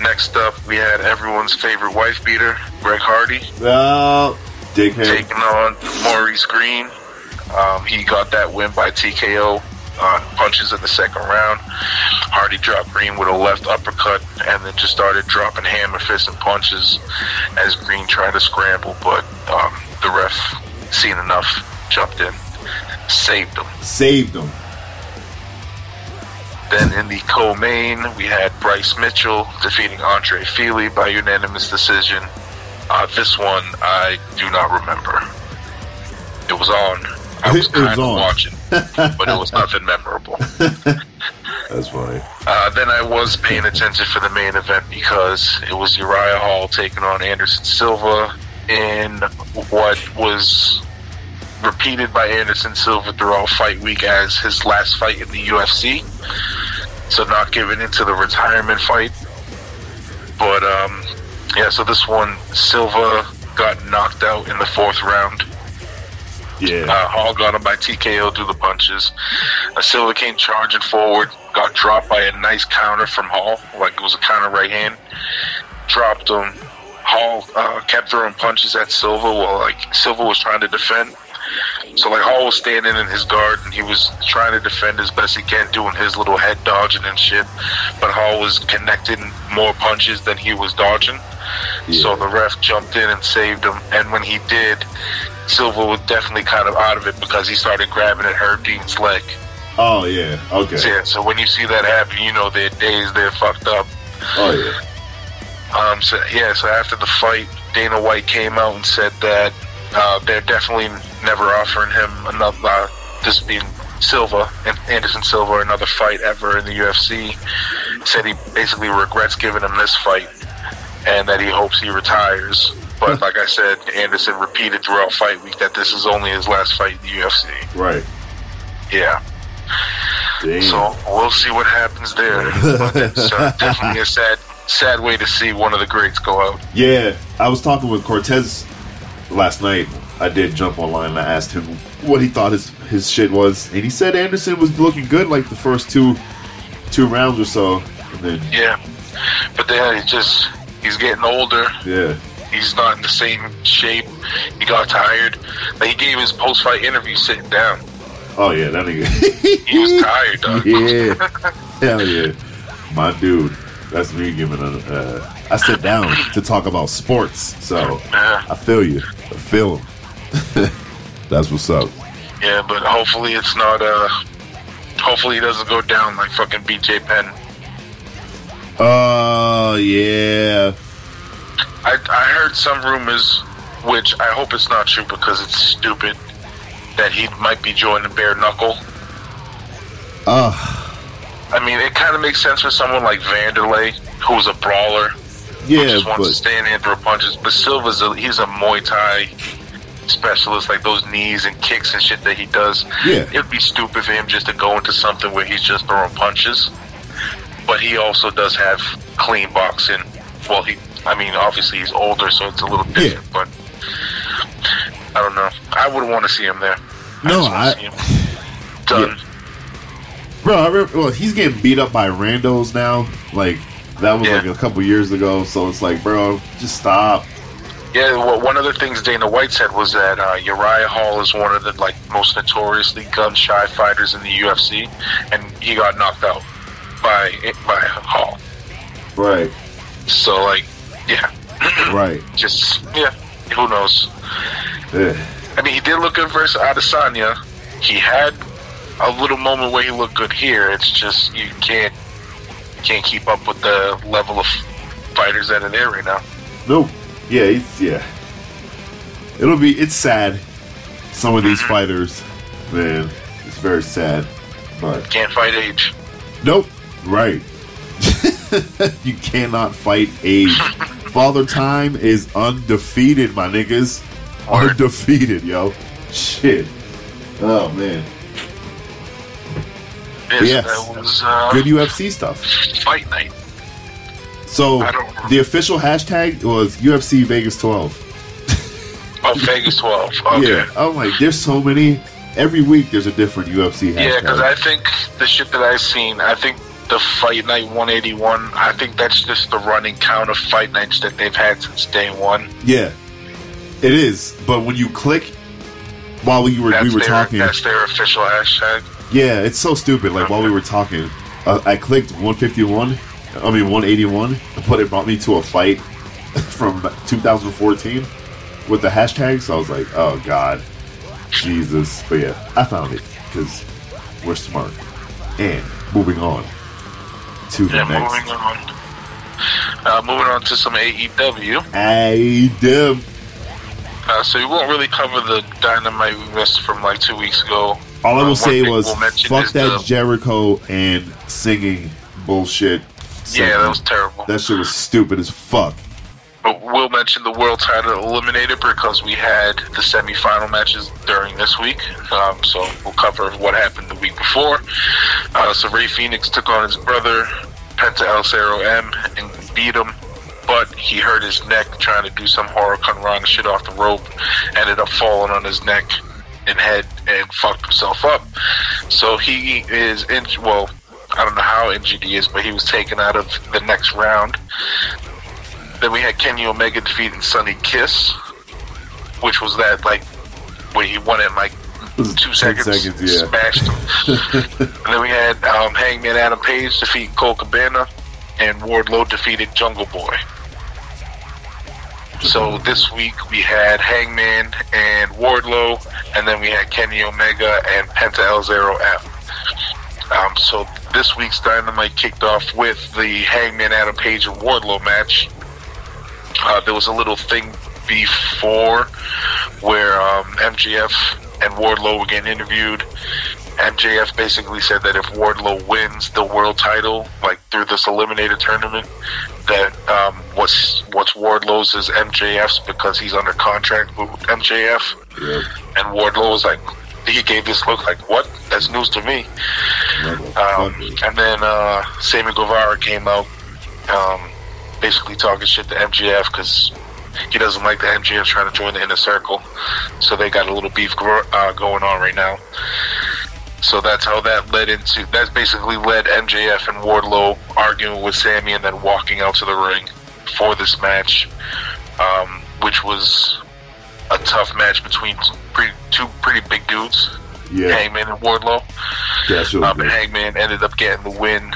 next up, we had everyone's favorite wife beater, Greg Hardy. Well... taking on Maurice Green. He got that win by TKO punches in the second round. Hardy dropped Green with a left uppercut and then just started dropping hammer fists and punches as Green tried to scramble, but the ref, seen enough, jumped in, saved him. Then in the co-main, we had Bryce Mitchell defeating Andre Feely by unanimous decision. This one, I do not remember. It was on. I was kind of watching, but it was nothing memorable. That's funny. Then I was paying attention for the main event because it was Uriah Hall taking on Anderson Silva in what was repeated by Anderson Silva throughout fight week as his last fight in the UFC. So not giving into the retirement fight. But, yeah, so this one, Silva got knocked out in the fourth round. Yeah. Hall got him by TKO through the punches. Silva came charging forward, got dropped by a nice counter from Hall. Like, it was a counter right hand. Dropped him. Hall kept throwing punches at Silva while, like, Silva was trying to defend. So, like, Hall was standing in his guard, and he was trying to defend as best he can, doing his little head dodging and shit. But Hall was connecting more punches than he was dodging. Yeah. So the ref jumped in and saved him. And when he did, Silva was definitely kind of out of it because he started grabbing at Herb Dean's leg. Oh, yeah. Okay. So, yeah, so when you see that happen, you know their days, they're fucked up. Oh, yeah. So after the fight, Dana White came out and said that they're definitely never offering him another, this being Silva, and Anderson Silva, another fight ever in the UFC. Said he basically regrets giving him this fight, and that he hopes he retires. But like I said, Anderson repeated throughout fight week that this is only his last fight in the UFC. Right. Yeah. Dang. So we'll see what happens there. It's definitely a sad way to see one of the greats go out. Yeah. I was talking with Cortez last night. I did jump online and I asked him what he thought his shit was. And he said Anderson was looking good like the first two rounds or so. And then, yeah. But then he's getting older. Yeah. He's not in the same shape. He got tired. Like, he gave his post-fight interview sitting down. Oh, yeah, that nigga. He was tired, dog. Yeah. Hell yeah. My dude. That's me giving a... I sit down to talk about sports, so I feel you. I feel him. That's what's up. Yeah, but hopefully it's not... hopefully he doesn't go down like fucking BJ Penn. Oh, yeah. I heard some rumors, which I hope it's not true because it's stupid, that he might be joining bare knuckle. I mean, it kind of makes sense for someone like Vanderlei, who's a brawler, who just wants to stand in for punches. But he's a Muay Thai specialist, like those knees and kicks and shit that he does. Yeah. It would be stupid for him just to go into something where he's just throwing punches. But he also does have clean boxing. Well, obviously he's older, so it's a little different, but I don't know. I would want to see him there. Done. Yeah. Bro, he's getting beat up by randos now. Like, that was like a couple years ago, so it's like, bro, just stop. Yeah, well, one of the things Dana White said was that Uriah Hall is one of the most notoriously gun-shy fighters in the UFC, and he got knocked out by Hall. Right. So, right. Just, who knows? Yeah. I mean, he did look good versus Adesanya. He had a little moment where he looked good here. It's just you can't keep up with the level of fighters that are there right now. Nope. Yeah. It's sad. Some of these fighters, man, it's very sad. But can't fight age. Nope. Right. You cannot fight age. Father Time is undefeated, my niggas. Undefeated, yo. Shit. Oh, man. Yes. That was, good UFC stuff. Fight night. So, the official hashtag was UFC Vegas 12. Oh, Vegas 12. Okay. Yeah. I'm like, there's so many. Every week there's a different UFC hashtag. Yeah, because I think the shit that I've seen, the Fight Night 181, I think that's just the running count of Fight Nights that they've had since day one. Yeah, it is. But when you click, while we were talking... That's their official hashtag. Yeah, it's so stupid. Like, while we were talking, I clicked 181, but it brought me to a fight from 2014 with the hashtag, so I was like, oh, God. Jesus. But yeah, I found it, because we're smart. And moving on. Moving on to some AEW. So we won't really cover the Dynamite we missed from 2 weeks ago. All I will say was, fuck that Jericho and singing bullshit. Something. Yeah, that was terrible. That shit was stupid as fuck. But we'll mention the world title eliminator because we had the semifinal matches during this week. So we'll cover what happened the week before. So Rey Fenix took on his brother, Penta El Zero M, and beat him. But he hurt his neck trying to do some Hurricanrana shit off the rope. Ended up falling on his neck and head and fucked himself up. So he is I don't know how injured he is, but he was taken out of the next round. Then we had Kenny Omega defeating Sonny Kiss, which was that where he won in 2 seconds, smashed him. And then we had Hangman Adam Page defeat Cole Cabana, and Wardlow defeated Jungle Boy. So this week we had Hangman and Wardlow, and then we had Kenny Omega and Penta El Zero F. So this week's Dynamite kicked off with the Hangman Adam Page and Wardlow match. There was a little thing before where MJF and Wardlow were getting interviewed. MJF basically said that if Wardlow wins the world title, like through this eliminator tournament, that what's Wardlow's is MJF's because he's under contract with MJF. Yeah. And Wardlow was like, he gave this look like, what? That's news to me. And then Sammy Guevara came out basically talking shit to MJF because he doesn't like the MJF trying to join the inner circle. So they got a little beef going on right now. So that's how that's basically led MJF and Wardlow arguing with Sammy and then walking out to the ring for this match, which was a tough match between two pretty big dudes, Hangman and Wardlow. Yeah, sure. Hangman ended up getting the win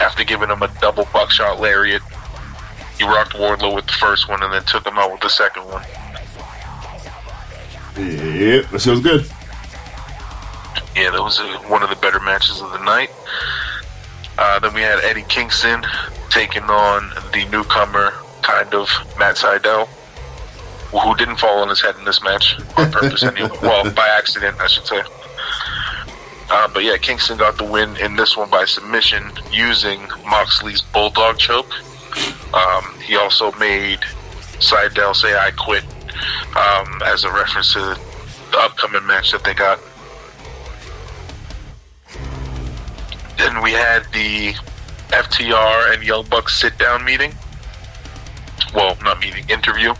after giving him a double buckshot lariat. He rocked Wardlow with the first one and then took him out with the second one. Yeah, that sounds good. Yeah, that was one of the better matches of the night. Then we had Eddie Kingston taking on the newcomer, kind of, Matt Sydal, who didn't fall on his head in this match on purpose. Well, by accident, I should say. But yeah, Kingston got the win in this one by submission using Moxley's bulldog choke. He also made Sydal say, "I quit," as a reference to the upcoming match that they got. Then we had the FTR and Young Bucks sit-down meeting. Well, not meeting, interview.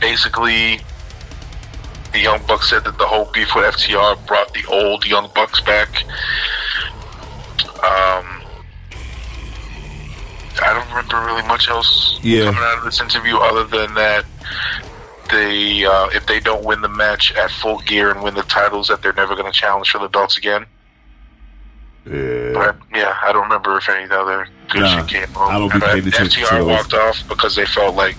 Basically, the Young Bucks said that the whole beef with FTR brought the old Young Bucks back. I don't remember really much else coming out of this interview other than that if they don't win the match at Full Gear and win the titles, that they're never going to challenge for the belts again. Yeah. But I don't remember if any other good shit came on. I don't be paying attention. FTR walked off because they felt like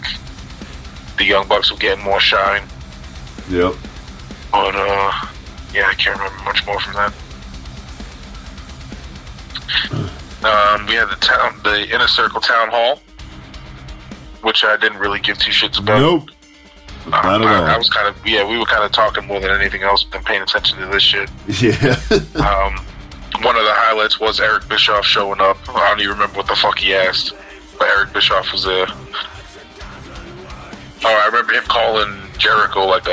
the Young Bucks were getting more shine. Yep. But I can't remember much more from that. We had the Inner Circle Town Hall, which I didn't really give two shits about. Nope. I was kind of we were kind of talking more than anything else than paying attention to this shit. Yeah. One of the highlights was Eric Bischoff showing up. I don't even remember what the fuck he asked, but Eric Bischoff was there. Oh, I remember him calling Jericho like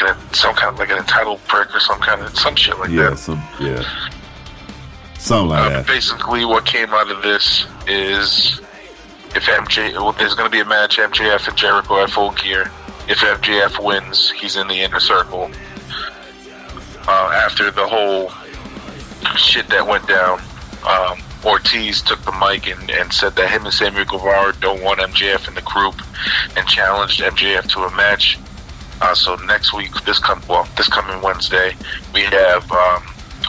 an entitled prick or some shit like that. Something like that. Basically, what came out of this is, there's going to be a match, MJF and Jericho at Full Gear. If MJF wins, he's in the inner circle. After the whole shit that went down, Ortiz took the mic and said that him and Sammy Guevara don't want MJF in the group and challenged MJF to a match. So next week, this coming Wednesday, we have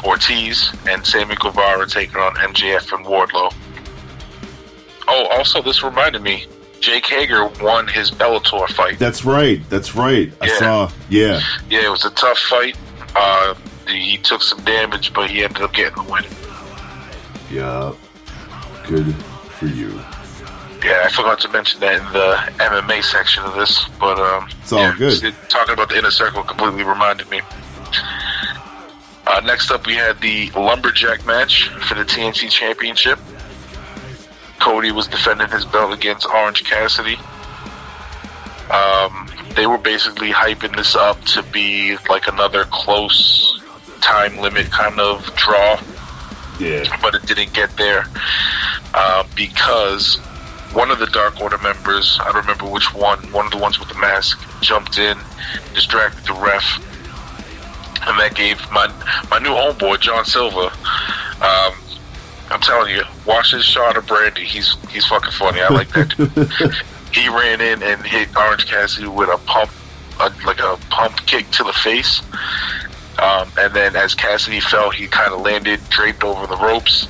Ortiz and Sammy Guevara taking on MJF and Wardlow. Oh, also, this reminded me, Jake Hager won his Bellator fight. That's right. I saw. Yeah, it was a tough fight. He took some damage, but he ended up getting the win. Yeah, good for you. Yeah, I forgot to mention that in the MMA section of this, but it's all good. Talking about the Inner Circle completely reminded me. Next up, we had the Lumberjack match for the TNT Championship. Cody was defending his belt against Orange Cassidy. They were basically hyping this up to be like another close time limit kind of draw. Yeah. But it didn't get there because one of the Dark Order members, I don't remember which one of the ones with the mask, jumped in, distracted the ref, and that gave my new homeboy, John Silva, I'm telling you, watch his shot of Brandy. He's fucking funny. I like that dude. He ran in and hit Orange Cassidy with a pump kick to the face. And then as Cassidy fell, he kind of landed, draped over the ropes.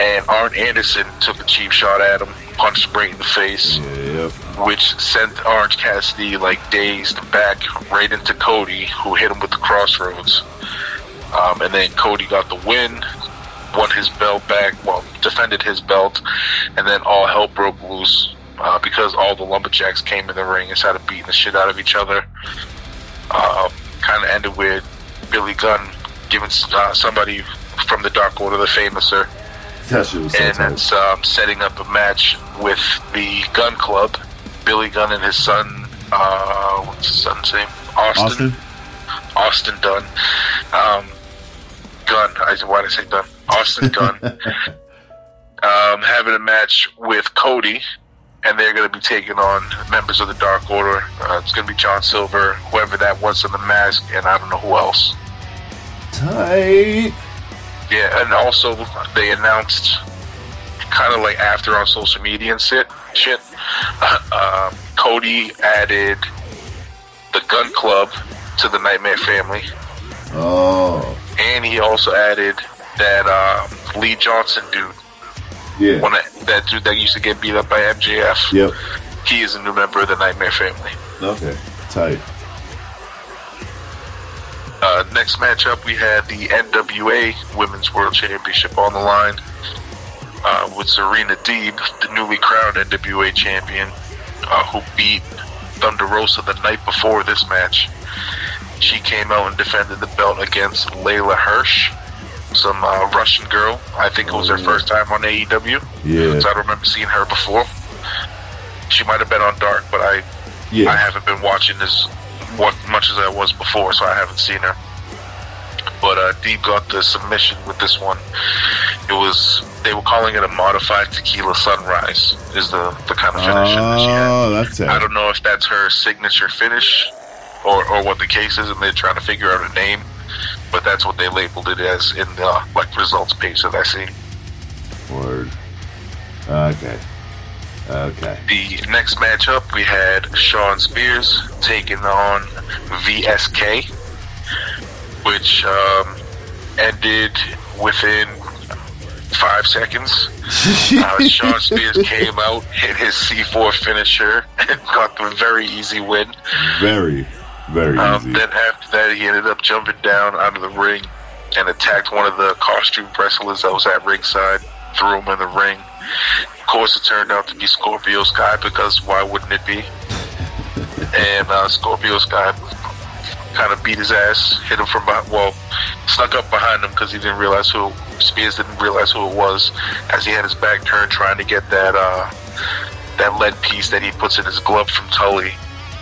And Arn Anderson took a cheap shot at him, punched Brandy in the face, which sent Orange Cassidy dazed back right into Cody, who hit him with the crossroads. And then Cody got the win. won his belt back, well, defended his belt, and then all hell broke loose because all the lumberjacks came in the ring and started beating the shit out of each other. Kind of ended with Billy Gunn giving somebody from the Dark Order the Famouser. And that's setting up a match with the Gun Club, Billy Gunn and his son, what's his son's name? Austin Dunn. Why did I say Dunn? Austin Gunn. Having a match with Cody, and they're going to be taking on members of the Dark Order. It's going to be John Silver, whoever that was in the mask, and I don't know who else. Tight. Yeah, and also they announced, kind of like after on social media and shit, Cody added the Gun Club to the Nightmare Family. Oh. And he also added that Lee Johnson dude. Yeah. That dude that used to get beat up by MJF. Yep. He is a new member of the Nightmare Family. Okay. Tight. Next matchup, we had the NWA Women's World Championship on the line with Serena Deeb, the newly crowned NWA champion, who beat Thunder Rosa the night before this match. She came out and defended the belt against Layla Hirsch, some Russian girl. I think it was her first time on AEW. Yeah. So I don't remember seeing her before. She might have been on Dark, but I haven't been watching this much as I was before, so I haven't seen her. But Deeb got the submission with this one. It was, they were calling it a modified tequila sunrise is the kind of finish that she had. Oh, that's it. I don't know if that's her signature finish or what the case is, and they're trying to figure out a name, but that's what they labeled it as in the results page that I see. Word. Okay. The next matchup, we had Shawn Spears taking on VSK, which ended within 5 seconds. Shawn Spears came out, hit his C4 finisher, and got the very easy win. Very, very easy. Then after that, he ended up jumping down out of the ring and attacked one of the costume wrestlers that was at ringside, threw him in the ring. Of course, it turned out to be Scorpio Sky, because why wouldn't it be? And Scorpio Sky kind of beat his ass, hit him from behind, well, snuck up behind him because Spears didn't realize who it was, as he had his back turned trying to get that lead piece that he puts in his glove from Tully.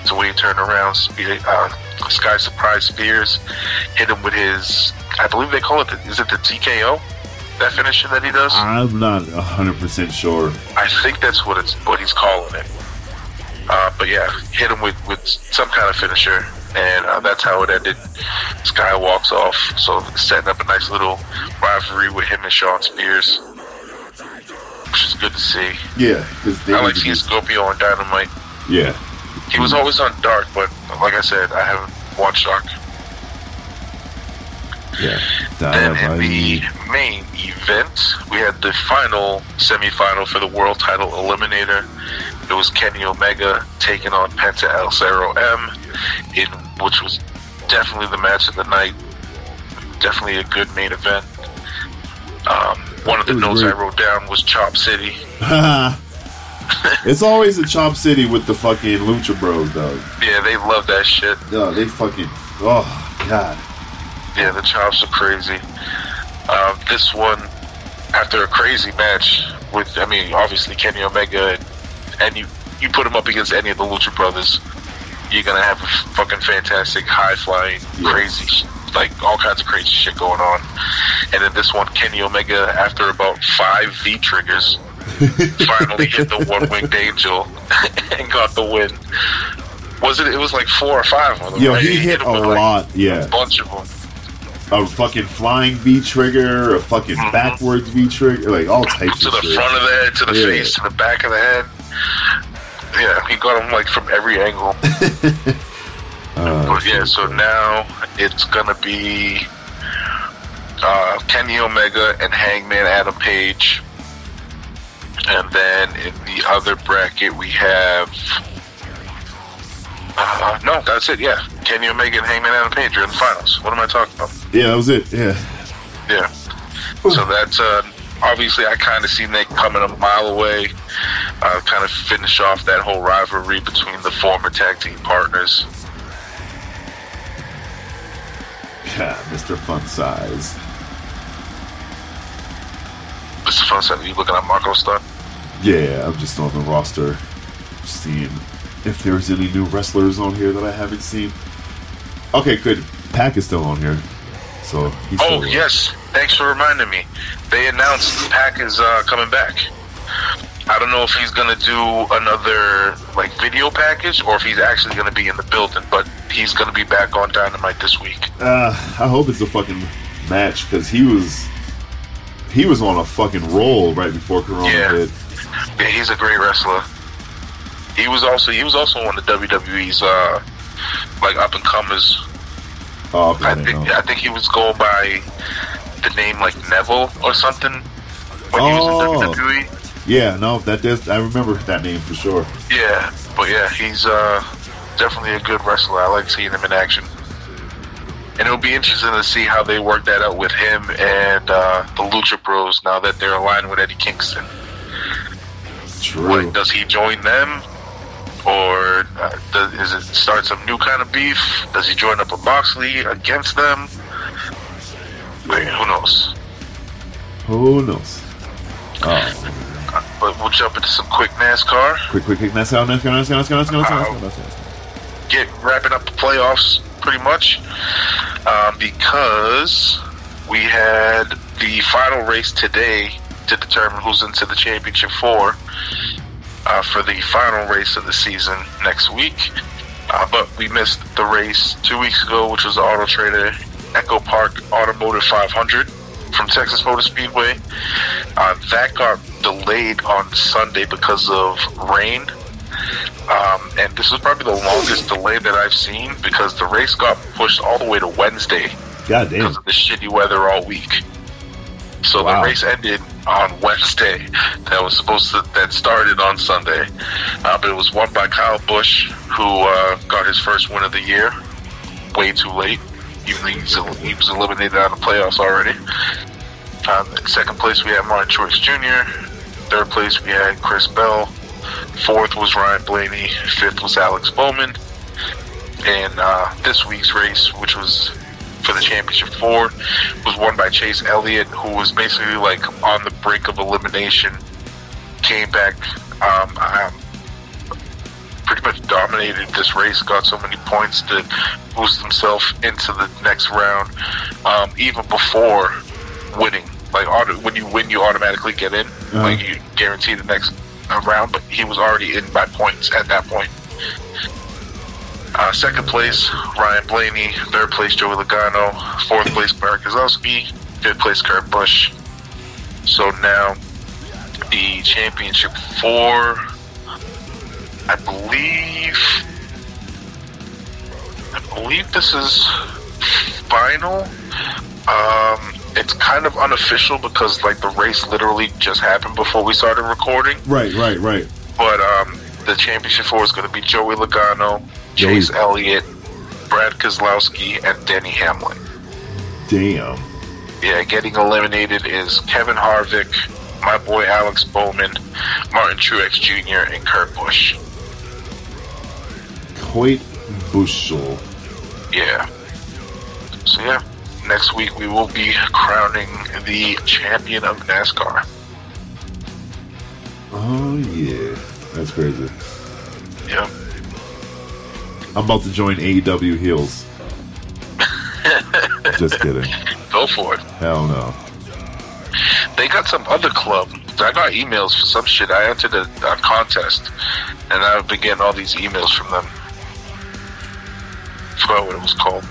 So when he turned around, Sky surprised Spears, hit him with his, I believe they call it, is it the TKO? That finisher that he does? I'm not 100% sure. I think that's what he's calling it. But yeah, hit him with some kind of finisher, and that's how it ended. Sky walks off, so setting up a nice little rivalry with him and Shawn Spears, which is good to see. Yeah, I like seeing Scorpio on Dynamite. Yeah, he was always on Dark, but like I said, I haven't watched Dark. Yeah. Then in the main event, we had the final semifinal for the world title eliminator. It was Kenny Omega taking on Penta El Zero M, which was definitely the match of the night. Definitely a good main event. One of the notes I wrote down was Chop City. It's always a Chop City with the fucking Lucha Bros, dog. Yeah, they love that shit. No, they fucking... Oh, God. Yeah, the chops are crazy. This one, after a crazy match with, I mean, obviously Kenny Omega, and you put him up against any of the Lucha Brothers, you're going to have a fucking fantastic, high-flying, crazy, like, all kinds of crazy shit going on. And then this one, Kenny Omega, after about 5 V-triggers, finally hit the one-winged angel and got the win. It was like 4 or 5 of them. Yo, right? He hit him with a lot, a bunch of them. A fucking flying V-trigger, a fucking backwards V-trigger, like all types of shit. To the front of the head, to the face, to the back of the head. Yeah, he got him like from every angle. So now it's gonna be Kenny Omega and Hangman Adam Page. And then in the other bracket we have... no, that's it, yeah. Kenny Omega and Hangman Adam Page are in the finals. What am I talking about? Yeah, that was it, yeah. So that's obviously I kind of seen that coming a mile away. Kind of finish off that whole rivalry between the former tag team partners. Yeah, Mr. Fun Size. Mr. Fun Size, are you looking at Marco Stunt? Yeah, I'm just on the roster, seeing if there's any new wrestlers on here that I haven't seen. Okay, good. Pac is still on here. So he's still yes. Thanks for reminding me. They announced Pac is coming back. I don't know if he's going to do another like video package or if he's actually going to be in the building, but he's going to be back on Dynamite this week. I hope it's a fucking match because he was on a fucking roll right before Corona hit. Yeah, he's a great wrestler. He was also on the WWE's like up and comers. Oh, okay, I think he was going by the name like Neville or something when he was in WWE. Yeah, no, that does. I remember that name for sure. Yeah, but yeah, he's definitely a good wrestler. I like seeing him in action, and it'll be interesting to see how they work that out with him and the Lucha Bros now that they're aligned with Eddie Kingston. True. What, does he join them, or does it start some new kind of beef? Does he join up a box league against them? Wait, who knows? Who knows? Oh. But we'll jump into some quick NASCAR. Quick NASCAR. NASCAR. Get wrapping up the playoffs pretty much because we had the final race today to determine who's into the championship for the final race of the season next week. But we missed the race 2 weeks ago, which was the Auto Trader Echo Park Automotive 500. From Texas Motor Speedway. That got delayed on Sunday because of rain. And this was probably the longest delay that I've seen because the race got pushed all the way to Wednesday. God damn. Because of the shitty weather all week. So wow. The race ended on Wednesday. That started on Sunday. But it was won by Kyle Busch, who got his first win of the year. Way too late. He was eliminated out of the playoffs already. Second place, we had Martin Truex Jr. Third place, we had Chris Bell. Fourth was Ryan Blaney. Fifth was Alex Bowman. And this week's race, which was for the championship four, was won by Chase Elliott, who was basically like on the brink of elimination. Came back. Pretty much dominated this race, got so many points to boost himself into the next round, even before winning. Like, when you win, you automatically get in. Uh-huh. Like, you guarantee the next round, but he was already in by points at that point. Second place, Ryan Blaney. Third place, Joey Logano. Fourth place, Mark Kozlowski. Fifth place, Kurt Busch. So now, the championship four... I believe this is final. It's kind of unofficial because like the race literally just happened before we started recording. Right. But the championship four is going to be Joey Logano, Chase Elliott, Brad Keselowski, and Denny Hamlin. Damn. Yeah, getting eliminated is Kevin Harvick, my boy Alex Bowman, Martin Truex Jr., and Kurt Busch. Coit Buschel. Yeah. So yeah, next week we will be crowning the champion of NASCAR. Oh yeah, that's crazy. Yep. I'm about to join AEW Heels. Just kidding. Go for it. Hell no. They got some other club. I got emails for some shit. I entered a contest, and I've been getting all these emails from them. I forgot what it was called.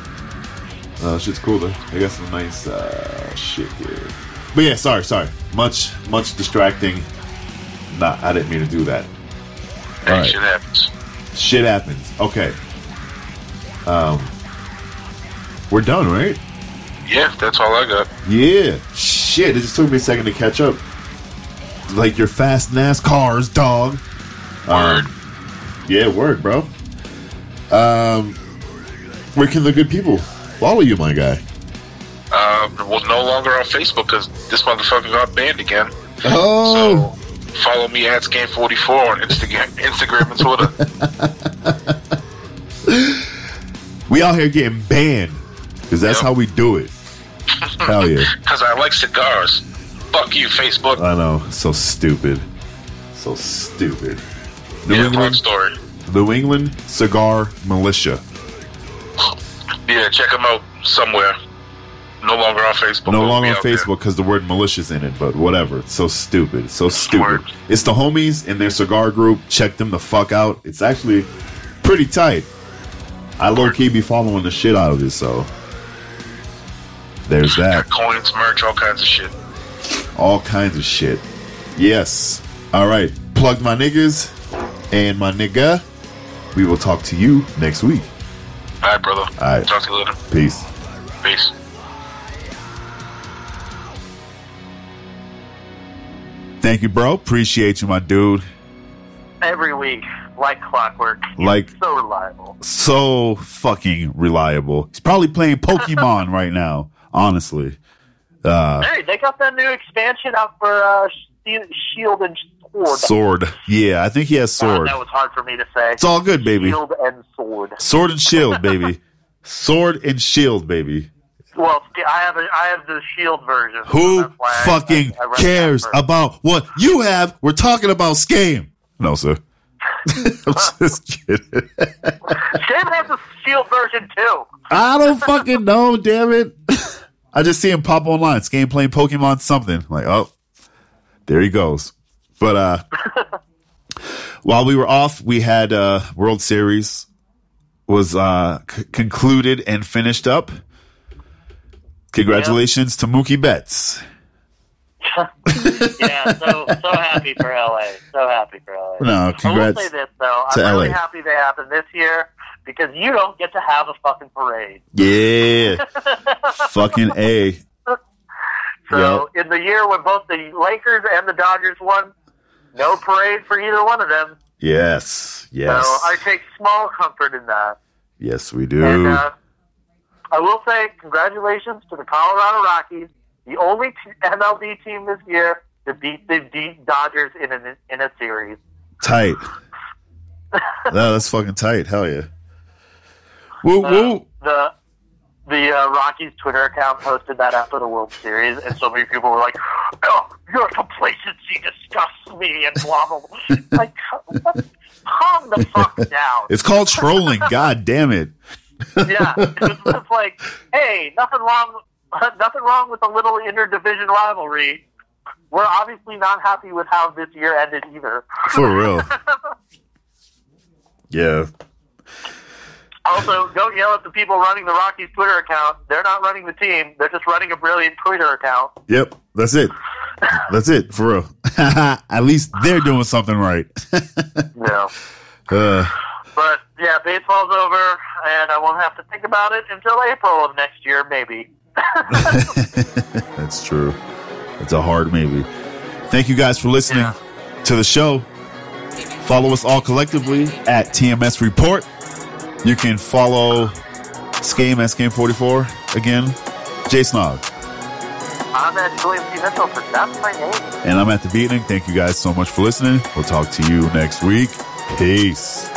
Shit's cool though. I got some nice shit here. But yeah, sorry. Much distracting. Nah, I didn't mean to do that. Hey, right. Shit happens. Okay. We're done, right? Yeah, that's all I got. Yeah. Shit, it just took me a second to catch up. Like your fast NASCARs, dog. Word. Word, bro. Where can the good people follow you, my guy? was no longer on Facebook because this motherfucker got banned again. Oh. So follow me at Scam44 on Instagram and Twitter. We out here getting banned because that's how we do it. Hell yeah. Because I like cigars. Fuck you, Facebook. I know. So stupid. So stupid. New England Cigar Militia. Yeah, check them out somewhere. No longer on Facebook. No longer on Facebook because the word militia's in it, but whatever. It's so stupid. So stupid. Word. It's the homies and their cigar group. Check them the fuck out. It's actually pretty tight. I low-key be following the shit out of it, so there's that. Got coins, merch, all kinds of shit. All kinds of shit. Yes. All right. Plugged my niggas and my nigga. We will talk to you next week. All right, brother. All right. Talk to you later. Peace. Peace. Thank you, bro. Appreciate you, my dude. Every week, like clockwork. Like, so reliable. So fucking reliable. He's probably playing Pokemon right now, honestly. Hey, they got that new expansion out for Shield and Sword. Sword. Yeah, I think he has Sword. That was hard for me to say. It's all good, baby. Shield and Sword. Sword and Shield, baby. Sword and Shield, baby. Well, I have the Shield version. Who fucking cares about what you have? We're talking about Scam. No, sir. I'm just kidding. Scam has a Shield version, too. I don't fucking know, damn it. I just see him pop online. Scam playing Pokemon something. Like, oh, there he goes. But while we were off, we had World Series was concluded and finished up. Congratulations to Mookie Betts. Yeah, so happy for LA. So happy for LA. No, congrats. I will say this, though. I'm really happy they happened this year because you don't get to have a fucking parade. Yeah. Fucking A. So, in the year when both the Lakers and the Dodgers won, no parade for either one of them. Yes, yes. So, I take small comfort in that. Yes, we do. And, I will say, congratulations to the Colorado Rockies, the only MLB team this year to beat the Dodgers in a series. Tight. No, that's fucking tight. Hell yeah. Woo, woo. The Rockies Twitter account posted that after the World Series, and so many people were like, oh, your complacency disgusts me, and blah, blah, blah. Like, calm the fuck down. It's called trolling. God damn it. Yeah, it's like, hey, nothing wrong with a little interdivision rivalry. We're obviously not happy with how this year ended either. For real. Yeah. Also, don't yell at the people running the Rockies Twitter account. They're not running the team. They're just running a brilliant Twitter account. Yep, that's it. That's it, for real. At least they're doing something right. Yeah. But, yeah, baseball's over, and I won't have to think about it until April of next year, maybe. That's true. It's a hard maybe. Thank you guys for listening to the show. Follow us all collectively at TMS Report. You can follow Scam at Scam44 again. Jay Snog. I'm at William P. Mitchell, for that's my name. And I'm at The Beatnik. Thank you guys so much for listening. We'll talk to you next week. Peace.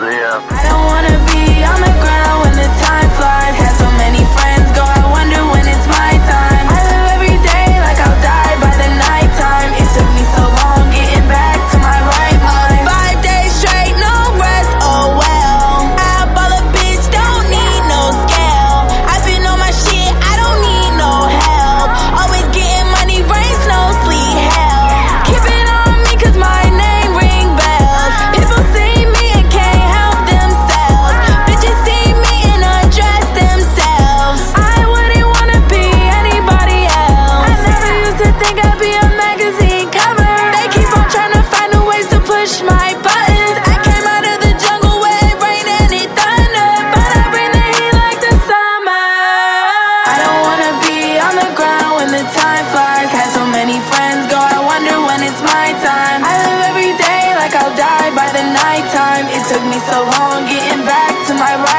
Yeah. I don't wanna be on the ground when the time flies. Had so many friends go, I wonder when it's my time. I live every day like I'll die by the night time. It took me so long getting back to my right mind. 5 days straight, no rest, oh well. I ball a bitch, don't need no scale. I've been on my shit, I don't need no help. Always getting money, rains, no sleep, hell. Keep it on me cause my name ring bells. People see me and can't help themselves. Bitches see me and address themselves. I wouldn't wanna be anybody else. I never used to think I'd be a magazine cover. They keep on trying to find new ways to push my buttons. I came out of the jungle where it rained and it thundered, but I bring the heat like the summer. I don't wanna be on the ground when the time flies. Had so many friends go, I wonder when it's my time. I live every day like I'll die by the night time. It took me so long getting back to my